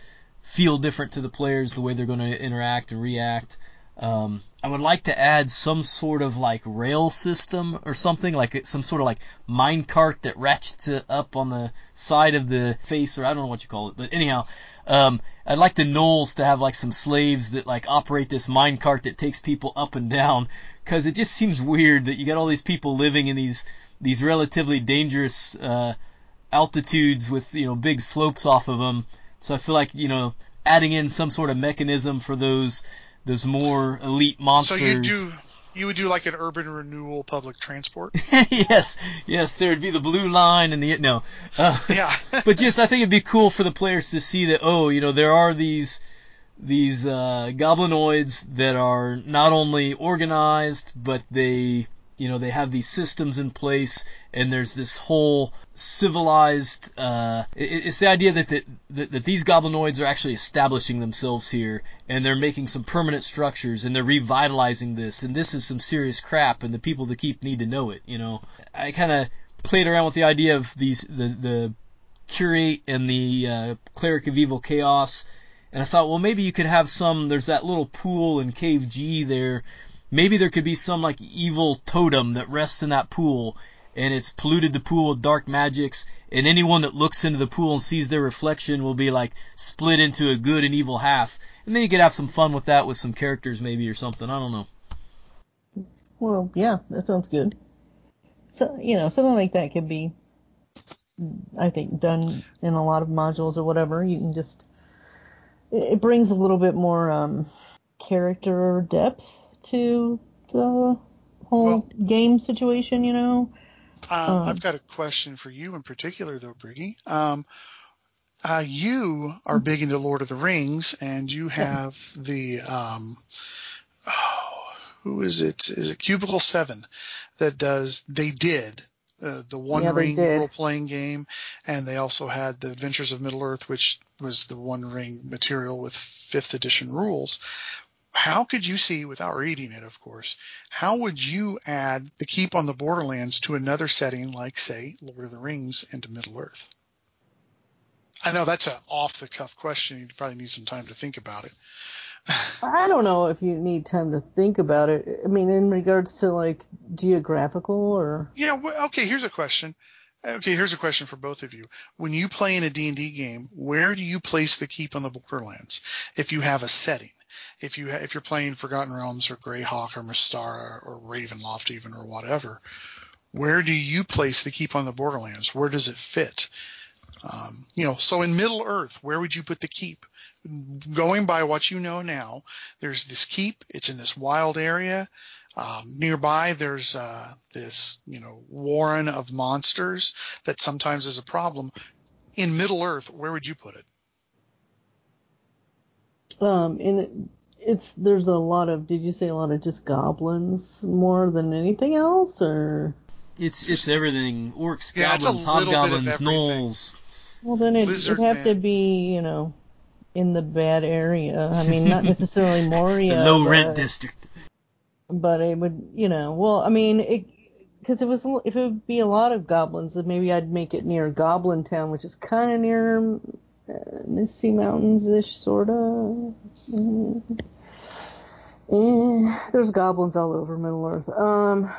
feel different to the players, the way they're going to interact and react. Um, I would like to add some sort of like rail system or something, like some sort of like mine cart that ratchets it up on the side of the face, or I don't know what you call it, but anyhow, um, I'd like the gnolls to have like some slaves that like operate this mine cart that takes people up and down, because it just seems weird that you got all these people living in these these relatively dangerous uh, altitudes with, you know, big slopes off of them. So I feel like, you know, adding in some sort of mechanism for those. There's more elite monsters. So you do, you would do like an urban renewal public transport? yes, yes. There would be the blue line and the no. Uh, yeah. But just, I think it'd be cool for the players to see that. Oh, you know, there are these these uh, goblinoids that are not only organized, but they, you know, they have these systems in place, and there's this whole civilized. Uh, it, it's the idea that the That, that these goblinoids are actually establishing themselves here, and they're making some permanent structures, and they're revitalizing this, and this is some serious crap, and the people that keep need to know it, you know. I kind of played around with the idea of these the, the curate and the uh, cleric of evil chaos, and I thought, well, maybe you could have some, there's that little pool in Cave G there, maybe there could be some, like, evil totem that rests in that pool, and it's polluted the pool with dark magics, and anyone that looks into the pool and sees their reflection will be, like, split into a good and evil half. And then you could have some fun with that with some characters maybe or something. I don't know. Well, yeah, that sounds good. So, you know, something like that could be, I think, done in a lot of modules or whatever. You can just... It brings a little bit more um, character depth to the whole well, game situation, you know? Um, um, I've got a question for you in particular, though, Briggy. Um, uh, you are big into Lord of the Rings, and you have the um, – oh, who is it? Is it Cubicle seven that does, they did uh, the One yeah, Ring role-playing game, and they also had the Adventures of Middle-earth, which was the One Ring material with fifth edition rules. How could you see, without reading it, of course, how would you add the Keep on the Borderlands to another setting like, say, Lord of the Rings into Middle-earth? I know that's an off-the-cuff question. You probably need some time to think about it. I don't know if you need time to think about it. I mean, in regards to, like, geographical or... Yeah, okay, here's a question. Okay, here's a question for both of you. When you play in a D and D game, where do you place the Keep on the Borderlands if you have a setting? If you ha- if you're playing Forgotten Realms or Greyhawk or Mystara or Ravenloft even or whatever, where do you place the Keep on the Borderlands? Where does it fit? Um, you know, so in Middle Earth, where would you put the keep? Going by what you know now, there's this keep. It's in this wild area. Um, nearby, there's uh, this you know warren of monsters that sometimes is a problem. In Middle Earth, where would you put it? Um, and it's there's a lot of did you say a lot of just goblins more than anything else, or it's it's everything orcs, yeah, goblins, hobgoblins, gnolls. Well, then it, it'd have man. to be you know in the bad area. I mean, not necessarily Moria, the low but, rent district. But it would you know well I mean it because it was if it would be a lot of goblins, then maybe I'd make it near Goblin Town, which is kind of near. Uh, Misty Mountains-ish, sort of. Mm. Eh, there's goblins all over Middle-earth. Um,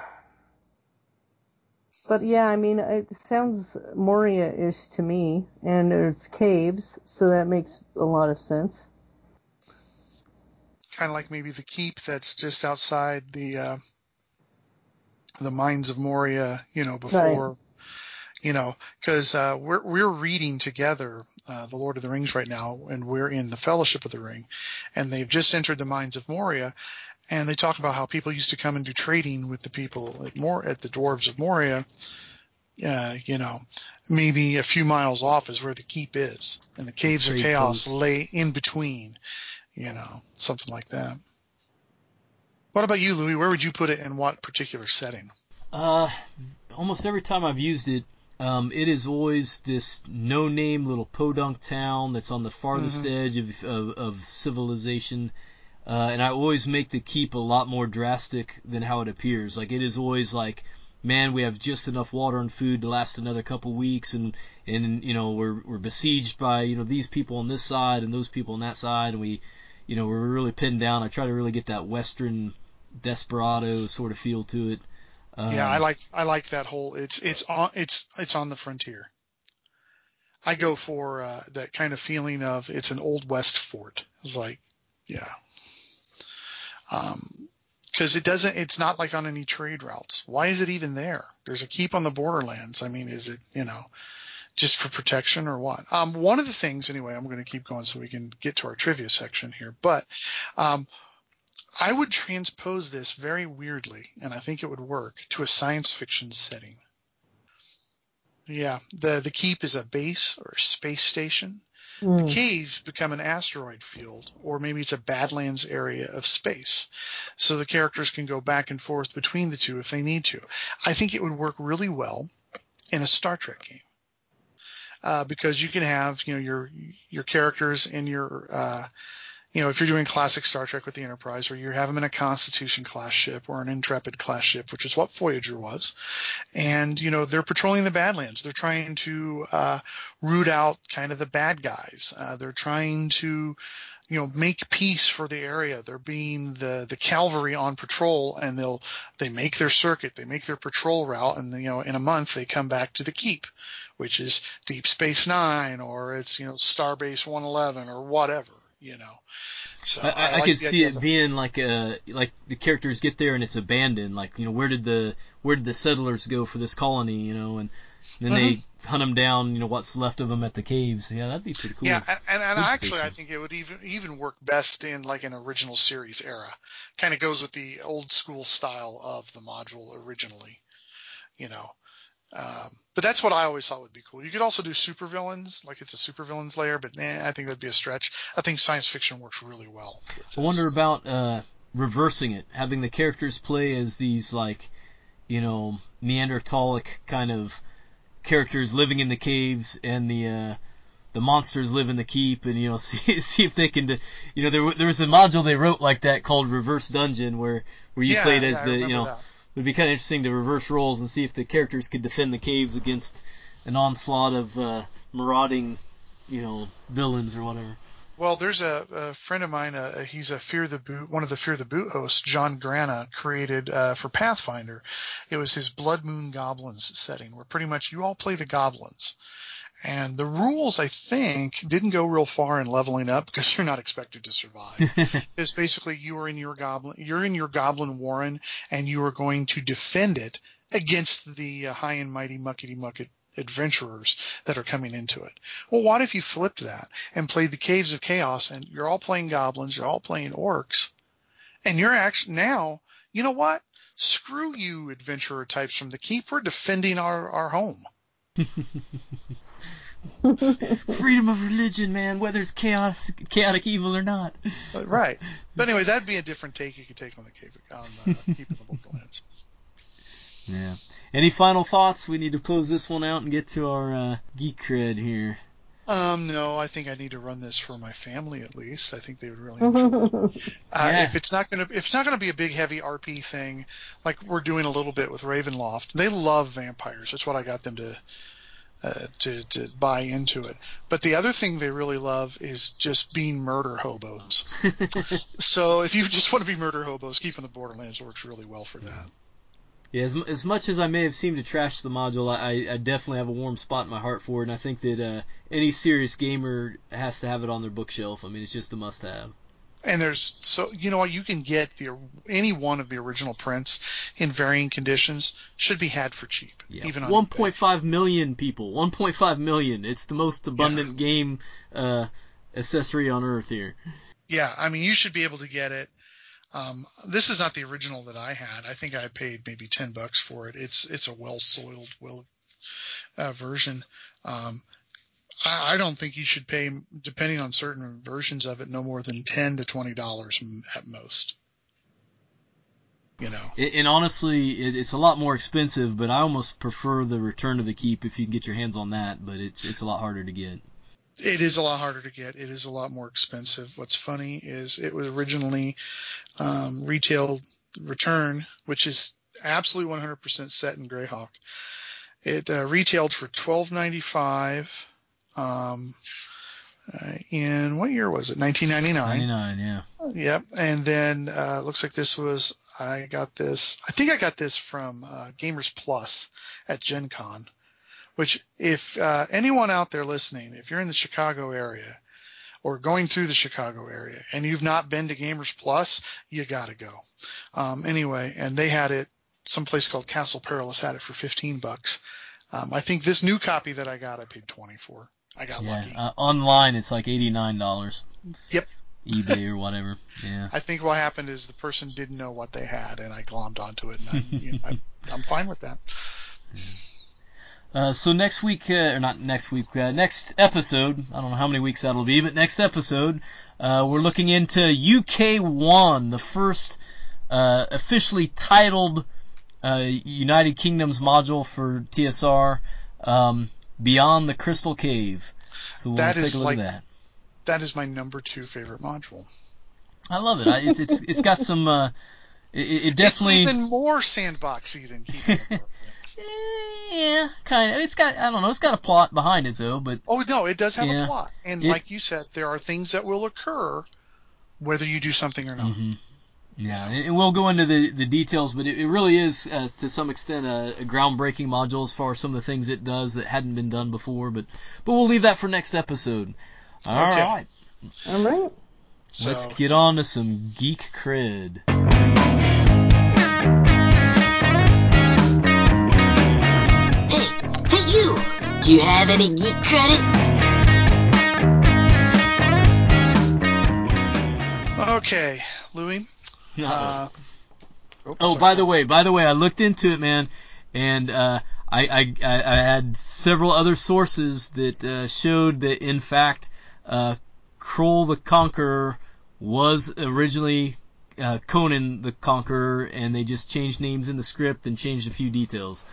but yeah, I mean, it sounds Moria-ish to me, and it's caves, so that makes a lot of sense. Kind of like maybe the keep that's just outside the uh, the mines of Moria, you know, before... Right. You know, because uh, we're we're reading together uh, the Lord of the Rings right now, and we're in the Fellowship of the Ring, and they've just entered the mines of Moria, and they talk about how people used to come and do trading with the people at Mor at the dwarves of Moria. Uh, you know, maybe a few miles off is where the keep is, and the caves of chaos lay in between. You know, something like that. What about you, Louis? Where would you put it, in what particular setting? Uh, almost every time I've used it. Um, it is always this no-name little podunk town that's on the farthest mm-hmm. edge of, of, of civilization, uh, and I always make the keep a lot more drastic than how it appears. Like, it is always like, man, we have just enough water and food to last another couple weeks, and, and you know we're we're besieged by you know these people on this side and those people on that side, and we, you know, we're really pinned down. I try to really get that Western desperado sort of feel to it. Yeah, I like I like that whole it's it's on it's it's on the frontier. I go for uh, that kind of feeling of it's an old west fort. It's like, yeah, because um, it doesn't. It's not like on any trade routes. Why is it even there? There's a keep on the Borderlands. I mean, is it you know just for protection or what? Um, one of the things anyway. I'm going to keep going so we can get to our trivia section here, but. Um, I would transpose this very weirdly, and I think it would work, to a science fiction setting. Yeah, the the keep is a base or a space station. Mm. The caves become an asteroid field, or maybe it's a Badlands area of space. So the characters can go back and forth between the two if they need to. I think it would work really well in a Star Trek game. Uh, because you can have, you know, your your characters in your uh, You know, if you're doing classic Star Trek with the Enterprise, or you have them in a Constitution-class ship or an Intrepid-class ship, which is what Voyager was, and, you know, they're patrolling the Badlands. They're trying to uh, root out kind of the bad guys. Uh, they're trying to, you know, make peace for the area. They're being the, the cavalry on patrol, and they'll they make their circuit. They make their patrol route, and, you know, in a month they come back to the Keep, which is Deep Space Nine, or it's, you know, Starbase one eleven or whatever. You know, so I, I, I like could see it being like a like the characters get there and it's abandoned. Like you know, where did the where did the settlers go for this colony? You know, and then mm-hmm. they hunt them down. You know, what's left of them at the caves. Yeah, that'd be pretty cool. Yeah, and, and, and actually, I think it would even even work best in like an original series era. Kind of goes with the old school style of the module originally. You know. Um, but that's what I always thought would be cool. You could also do supervillains, like it's a supervillains layer, but nah, I think that'd be a stretch. I think science fiction works really well. I wonder about uh, reversing it, having the characters play as these, like, you know, Neanderthalic kind of characters living in the caves, and the uh, the monsters live in the keep, and, you know, see see if they can, do, you know, there there was a module they wrote like that called Reverse Dungeon, where where you yeah, played as yeah, the, you know, that. It would be kind of interesting to reverse roles and see if the characters could defend the caves against an onslaught of uh, marauding, you know, villains or whatever. Well, there's a, a friend of mine. Uh, he's a Fear the Boot, one of the Fear the Boot hosts, John Grana, created uh, for Pathfinder. It was his Blood Moon Goblins setting, where pretty much you all play the goblins, and the rules, I think, didn't go real far in leveling up because you're not expected to survive. It's basically you are in your goblin, you're in your goblin warren, and you are going to defend it against the uh, high and mighty muckety mucket adventurers that are coming into it. Well, what if you flipped that and played the Caves of Chaos, and you're all playing goblins, you're all playing orcs, and you're actually now, you know what? Screw you, adventurer types from the keep. We're defending our, our home. Freedom of religion, man, whether it's chaos, chaotic evil or not. But, right. But anyway, that'd be a different take you could take on the Cave on the Keep of the Booklands. Yeah. Any final thoughts? We need to close this one out and get to our uh, geek cred here. Um, no, I think I need to run this for my family at least. I think they would really enjoy it. Uh, yeah. If it's not going to, if it's not going to be a big heavy R P thing, like we're doing a little bit with Ravenloft, they love vampires. That's what I got them to uh, to to buy into it. But the other thing they really love is just being murder hobos. So if you just want to be murder hobos, Keeping the Borderlands works really well for that. Yeah, as, as much as I may have seemed to trash the module, I, I definitely have a warm spot in my heart for it, and I think that uh, any serious gamer has to have it on their bookshelf. I mean, it's just a must-have. And there's so you know what you can get the any one of the original prints in varying conditions should be had for cheap. Yeah. Even on one point five million people, one point five million. It's the most abundant yeah. game uh, accessory on Earth here. Yeah, I mean, you should be able to get it. Um, this is not the original that I had. I think I paid maybe ten bucks for it. It's it's a well-soiled, well uh, version. Um, I, I don't think you should pay, depending on certain versions of it, no more than ten to twenty dollars at most. You know. It, and honestly, it, it's a lot more expensive, but I almost prefer the Return to the Keep if you can get your hands on that. But it's it's a lot harder to get. It is a lot harder to get. It is a lot more expensive. What's funny is it was originally um, retail return, which is absolutely one hundred percent set in Greyhawk. It uh, retailed for twelve ninety-five um, uh, in what year was it? nineteen ninety-nine. ninety-nine, yeah. Uh, yep. And then it uh, looks like this was I got this. I think I got this from uh, Gamers Plus at Gen Con. Which, if uh, anyone out there listening, if you're in the Chicago area or going through the Chicago area and you've not been to Gamers Plus, you got to go. Um, anyway, and they had it, some place called Castle Perilous had it for fifteen bucks. Um, I think this new copy that I got, I paid twenty for. I got yeah, lucky. Uh, online, it's like eighty-nine dollars. Yep. eBay or whatever. Yeah. I think what happened is the person didn't know what they had, and I glommed onto it, and I, you know, I, I'm fine with that. Yeah. Uh, so next week, uh, or not next week, uh, next episode, I don't know how many weeks that'll be, but next episode, uh, we're looking into U K one, the first uh, officially titled uh, United Kingdoms module for T S R, um, Beyond the Crystal Cave. So we'll that take a look like, at that. That is my number two favorite module. I love it. I, it's, it's it's got some, uh, it, it definitely... It's even more sandboxy than Keeping the Borderlands. Yeah, kind of. It's got, I don't know, it's got a plot behind it, though. But oh, no, it does have yeah. a plot. And it, like you said, there are things that will occur whether you do something or not. Mm-hmm. Yeah, and we'll go into the, the details, but it, it really is, uh, to some extent, a, a groundbreaking module as far as some of the things it does that hadn't been done before. But, but we'll leave that for next episode. All okay. right. All right. So. Let's get on to some geek cred. Do you have any geek credit? Okay, Louie. Uh, oh, oh by the way, by the way, I looked into it, man, and uh, I, I I had several other sources that uh, showed that in fact, uh, Kroll the Conqueror was originally uh, Conan the Conqueror, and they just changed names in the script and changed a few details.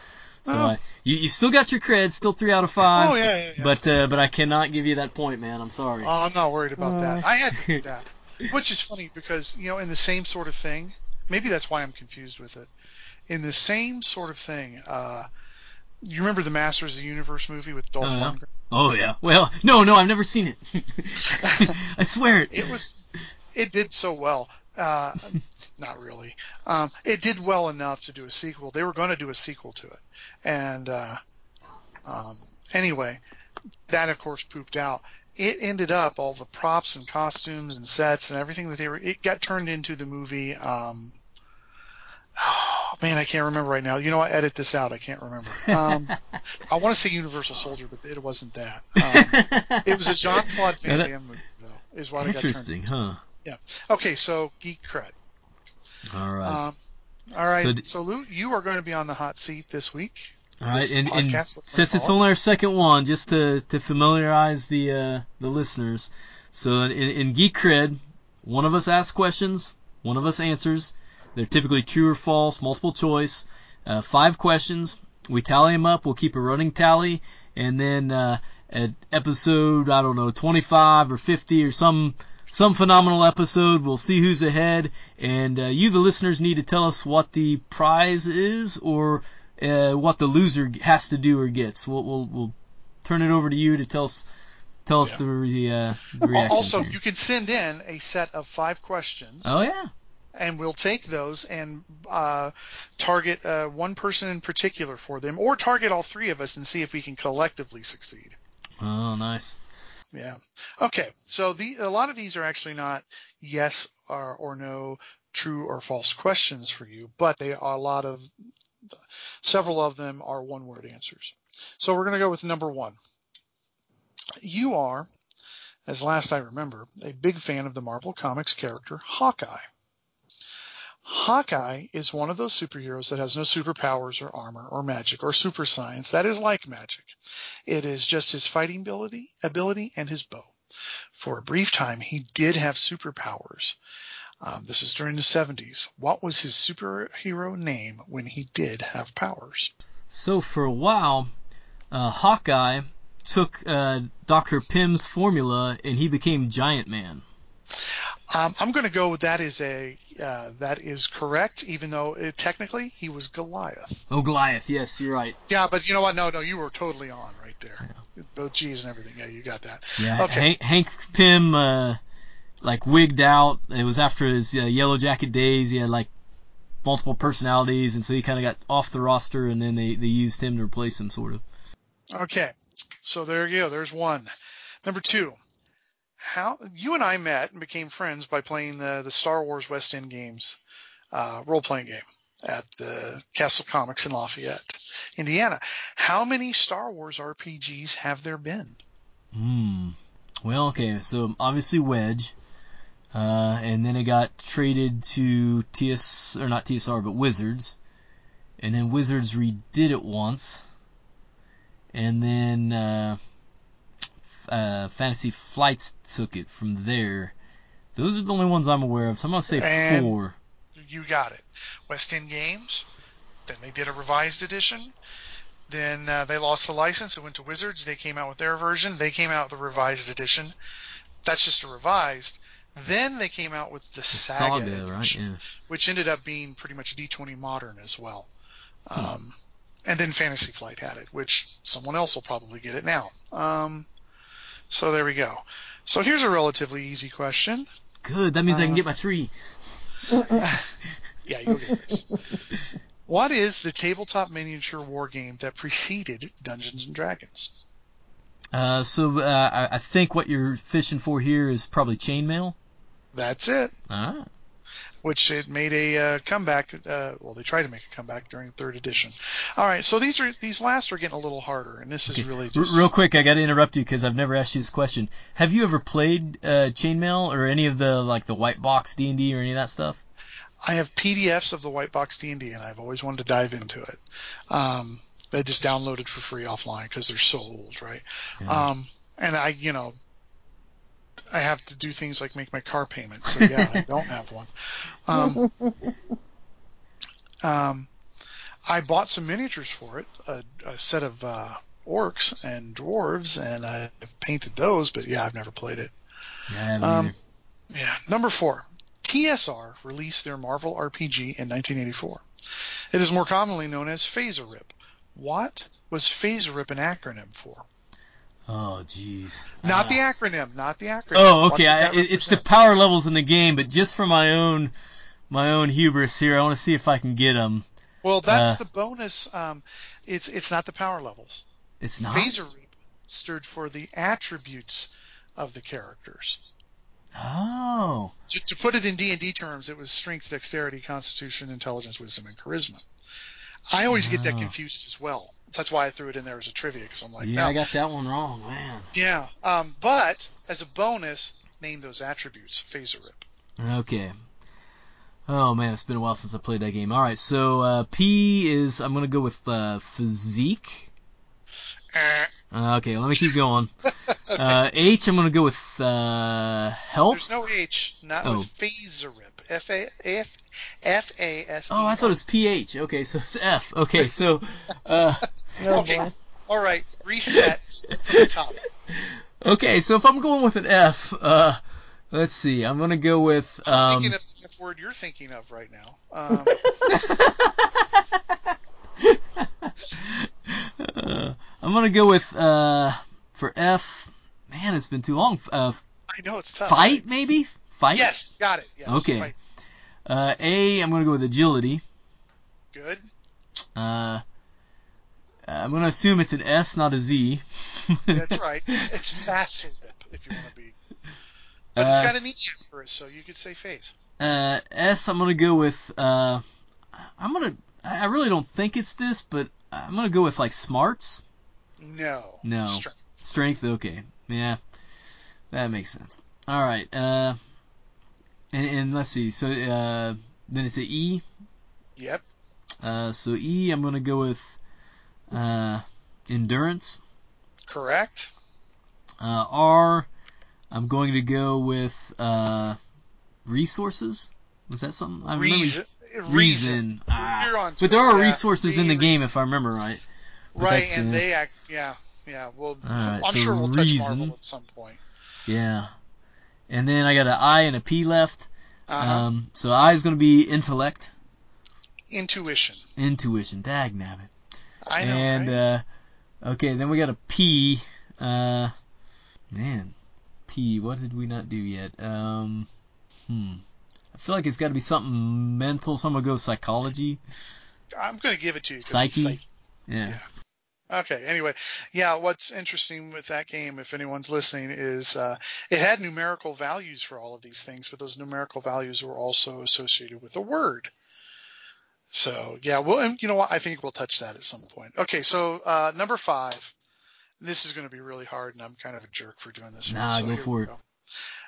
So oh. uh, you, you still got your cred, still three out of five. Oh yeah, yeah, yeah. But uh, but I cannot give you that point, man. I'm sorry. Oh, I'm not worried about uh. that. I had to do that, which is funny because you know in the same sort of thing. Maybe that's why I'm confused with it. In the same sort of thing, uh, you remember the Masters of the Universe movie with Dolph uh, Lundgren? Oh yeah. Well, no, no, I've never seen it. I swear it. It was. It did so well. Uh, not really. Um, it did well enough to do a sequel. They were going to do a sequel to it, and uh, um, anyway, that of course pooped out. It ended up all the props and costumes and sets and everything that they were. It got turned into the movie. Um, oh man, I can't remember right now. You know, I edit this out. I can't remember. Um, I want to say Universal Soldier, but it wasn't that. Um, it was a Jean-Claude Van Damme movie, though, is what I got turned into. Interesting, huh? Yeah. Okay, so geek cred. All right. Um, all right. So, d- so Lou, you are going to be on the hot seat this week. All right, and, and since it's only our second one, just to, to familiarize the uh, the listeners. So in, in geek cred, one of us asks questions, one of us answers. They're typically true or false, multiple choice. Uh, five questions. We tally them up. We'll keep a running tally, and then uh, at episode I don't know twenty-five or fifty or some. Some phenomenal episode. We'll see who's ahead, and uh, you, the listeners, need to tell us what the prize is or uh, what the loser has to do or gets. We'll we'll, we'll turn it over to you to tell us tell us yeah. the, uh, the reaction. Also, here. You can send in a set of five questions. Oh yeah, and we'll take those and uh, target uh, one person in particular for them, or target all three of us and see if we can collectively succeed. Oh, nice. Yeah. Okay. So the a lot of these are actually not yes or, or no, true or false questions for you, but they are a lot of several of them are one-word answers. So we're going to go with number one. You are, as last I remember, a big fan of the Marvel Comics character Hawkeye. Hawkeye is one of those superheroes that has no superpowers or armor or magic or super science that is like magic. It is just his fighting ability, ability and his bow. For a brief time, he did have superpowers. Um, this was during the seventies. What was his superhero name when he did have powers? So for a while, uh, Hawkeye took uh, Doctor Pym's formula and he became Giant Man. Um, I'm going to go with that is a uh, that is correct, even though it, technically he was Goliath. Oh, Goliath! Yes, you're right. Yeah, but you know what? No, no, you were totally on right there. Yeah. Both G's and everything. Yeah, you got that. Yeah. Okay. Hank, Hank Pym, uh, like wigged out. It was after his uh, Yellow Jacket days. He had like multiple personalities, and so he kind of got off the roster, and then they, they used him to replace him, sort of. Okay, so there you go. There's one. Number two. How you and I met and became friends by playing the, the Star Wars West End Games uh, role-playing game at the Castle Comics in Lafayette, Indiana. How many Star Wars R P Gs have there been? Hmm. Well, okay, so obviously Wedge, uh, and then it got traded to T S or not T S R, but Wizards, and then Wizards redid it once, and then. Uh, Uh, Fantasy Flights took it from there. Those are the only ones I'm aware of, so I'm going to say and four. You got it. West End Games, then they did a revised edition, then uh, they lost the license, it went to Wizards, they came out with their version, they came out with the revised edition. That's just a revised. Then they came out with the, the Saga, saga edition, right? Yeah. Which ended up being pretty much D twenty Modern as well. Hmm. Um, and then Fantasy Flight had it, which someone else will probably get it now. Um... So there we go. So here's a relatively easy question. Good. That means uh, I can get my three. Yeah, you'll get this. What is the tabletop miniature war game that preceded Dungeons and Dragons? Uh, so uh, I, I think what you're fishing for here is probably Chainmail. That's it. Ah. Which it made a uh, comeback. Uh, well, they tried to make a comeback during third edition. All right, so these are these last are getting a little harder, and this okay. is really just... Real quick, I got to interrupt you because I've never asked you this question. Have you ever played uh, Chainmail or any of the like the White Box D and D or any of that stuff? I have P D Fs of the White Box D and D, and I've always wanted to dive into it. Um, I just downloaded for free offline because they're so old, right? Yeah. Um, and I, you know. I have to do things like make my car payment, so yeah, I don't have one. Um, um, I bought some miniatures for it, a, a set of uh, orcs and dwarves, and I've painted those, but yeah, I've never played it. Yeah, um, yeah. Number four, T S R released their Marvel R P G in nineteen eighty-four. It is more commonly known as Phaser Rip. What was Phaser Rip an acronym for? Oh, jeez. Not uh, the acronym. Not the acronym. Oh, okay. I, it's the power levels in the game, but just for my own my own hubris here, I want to see if I can get them. Well, that's uh, the bonus. Um, it's it's not the power levels. It's not? Phaser Reap stood for the attributes of the characters. Oh. To, to put it in D and D terms, it was strength, dexterity, constitution, intelligence, wisdom, and charisma. I always oh. get that confused as well. That's why I threw it in there as a trivia, because I'm like, yeah, no. I got that one wrong, man. Yeah, um, but as a bonus, name those attributes, Phaser Rip. Okay. Oh man, it's been a while since I played that game. All right, so uh, P is I'm gonna go with uh, physique. Uh, okay, let me keep going. Okay. uh, H, I'm gonna go with uh, health. There's no H, not oh. with Phaser Rip. F A F F A S. Oh, I thought it was P H. Okay, so it's F. Okay, so. Uh, okay. All right. Reset from the top. Okay, so if I'm going with an F, uh, let's see. I'm gonna go with. Um, I'm thinking of the F word you're thinking of right now. Um, uh, I'm gonna go with uh, for F. Man, it's been too long. Uh, I know it's tough. Fight, maybe. Fight? Yes, got it. Yes, okay. Uh, A, I'm going to go with agility. Good. Uh, I'm going to assume it's an S, not a Z. That's right. It's faster if you want to be. But uh, it's got an E for it, so you could say phase. Uh, S, I'm going to go with. Uh, I'm going to. I really don't think it's this, but I'm going to go with like smarts. No. No. Strength. Strength. Okay. Yeah. That makes sense. All right. Uh. And, and let's see. So uh, then it's an E. Yep. Uh, so E, I'm gonna go with uh, endurance. Correct. Uh, R, I'm going to go with uh, resources. Was that something? I reason. Remember, reason. reason. Ah. But there are yeah. resources they, in the game, if I remember right. But right, and uh, they act. Yeah, yeah. Well, right, I'm so sure we'll reason. touch Marvel at some point. Yeah. And then I got an I and a P left. Uh-huh. Um, so I is going to be intellect. Intuition. Intuition. Dag nabbit. I know, And, right? uh, okay, then we got a P. Uh, man, P, what did we not do yet? Um, hmm. I feel like it's got to be something mental, so I'm going to go psychology. I'm going to give it to you. Psyche? Psych- yeah. yeah. Okay, anyway, yeah, what's interesting with that game, if anyone's listening, is uh, it had numerical values for all of these things, but those numerical values were also associated with a word. So, yeah, well, and you know what? I think we'll touch that at some point. Okay, so uh, number five. This is going to be really hard, and I'm kind of a jerk for doing this. Nah, so go for it. Go.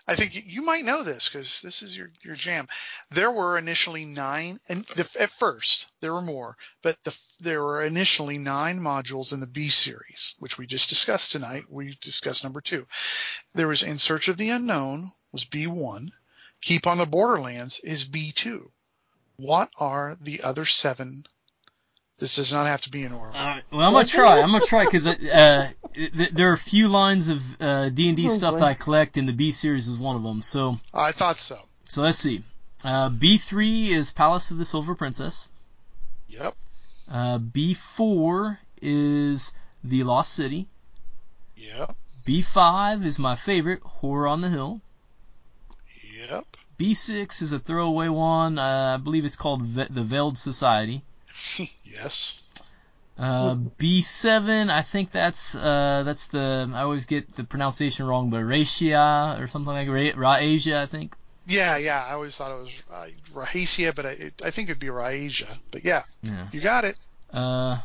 I think you might know this because this is your, your jam. There were initially nine, and the, at first there were more, but the, there were initially nine modules in the B series, which we just discussed tonight. We discussed number two. There was In Search of the Unknown was B one. Keep on the Borderlands is B two. What are the other seven? This does not have to be in order. Uh, well, I'm going to try. I'm going to try because uh, th- there are a few lines of uh, D and D oh, stuff boy. that I collect, and the B series is one of them. So I thought so. So let's see. Uh, B three is Palace of the Silver Princess. Yep. Uh, B four is The Lost City. Yep. B five is my favorite, Horror on the Hill. Yep. B six is a throwaway one. Uh, I believe it's called Ve- The Veiled Society. Yes. Uh, B seven, I think that's uh, that's the I always get the pronunciation wrong, but Rahasia or something like Rahasia, I think. Yeah, yeah. I always thought it was uh, Rahasia, but I, it, I think it'd be Rahasia. But yeah, yeah, you got it. Uh,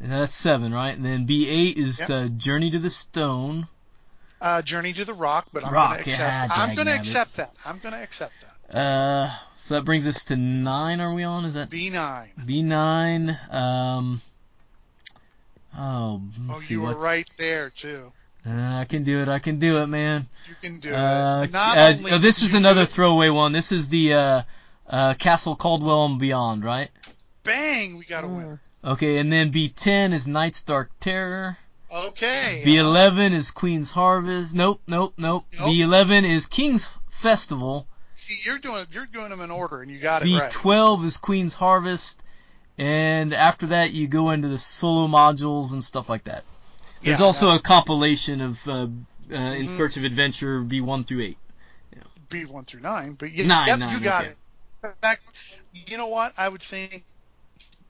that's seven, right? And then B eight is yep. uh, Journey to the Stone. Uh, Journey to the Rock, but I'm going to accept. Yeah, I'm going to accept that. I'm going to accept that. Uh, so that brings us to nine. Are we on? Is that B nine? B nine. Um. Oh. Oh, you were right there too. Uh, I can do it. I can do it, man. You can do uh, it. Not uh, only oh, this is another throwaway one. This is the uh, Uh, Castle Caldwell and beyond, right? Bang! We got a winner. Okay, and then B ten is Night's Dark Terror. Okay. B eleven is Queen's Harvest. Nope, nope, nope. nope. B eleven is King's Festival. See, you're doing you're doing them in order, and you got it right. B twelve is Queen's Harvest, and after that you go into the solo modules and stuff like that. There's yeah, also a compilation of uh, uh, mm-hmm. In Search of Adventure B one through eight. Yeah. B one through nine, but you, nine, yep, nine, you got okay. it. In fact, you know what? I would say,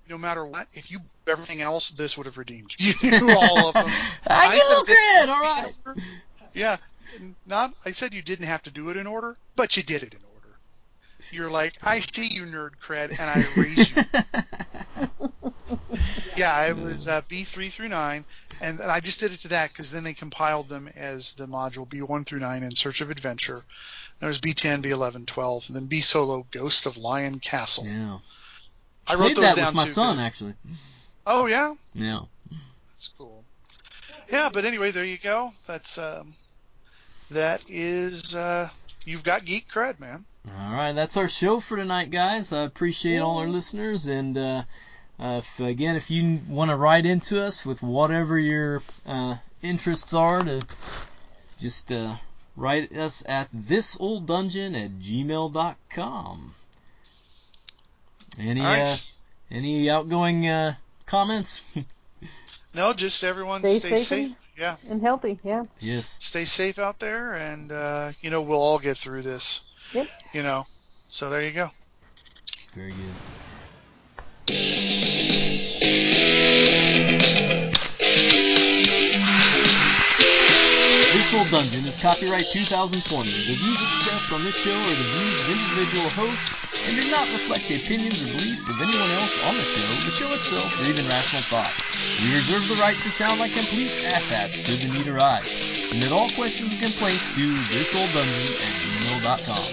no matter what, if you everything else, this would have redeemed you. You knew all of them. I, I get a little grid, all right. Yeah, not. I said you didn't have to do it in order, but you did it in order. You're like, I see you, nerd cred, and I raise you. Yeah, it was uh, B three through nine, and I just did it to that because then they compiled them as the module B one through nine in Search of Adventure. There's B ten, B eleven, twelve, and then B Solo, Ghost of Lion Castle. Yeah. I wrote those down too. Played that with my son, actually. Oh, yeah? Yeah. That's cool. Yeah, but anyway, there you go. That's, um, that is, uh, you've got geek cred, man. All right, that's our show for tonight, guys. I appreciate all our listeners, and, uh, uh if, again, if you want to write into us with whatever your, uh, interests are, to just, uh, write us at thisolddungeon at gmail dot com. Any right. uh, any outgoing uh, comments? No, just everyone stay, stay safe, safe. Yeah, and healthy. Yeah. Yes. Stay safe out there, and uh, you know we'll all get through this. Yep. You know, so there you go. Very good. This Old Dungeon is copyright two thousand twenty. The views expressed on this show are the views of individual hosts and do not reflect the opinions or beliefs of anyone else on the show, the show itself, or even rational thought. We reserve the right to sound like complete asshats should the need arise. Submit all questions and complaints to thisolddungeon at gmail dot com.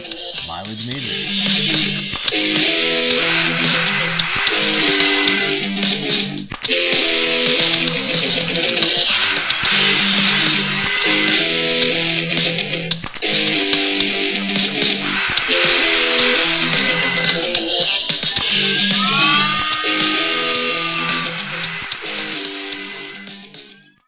Mileage made.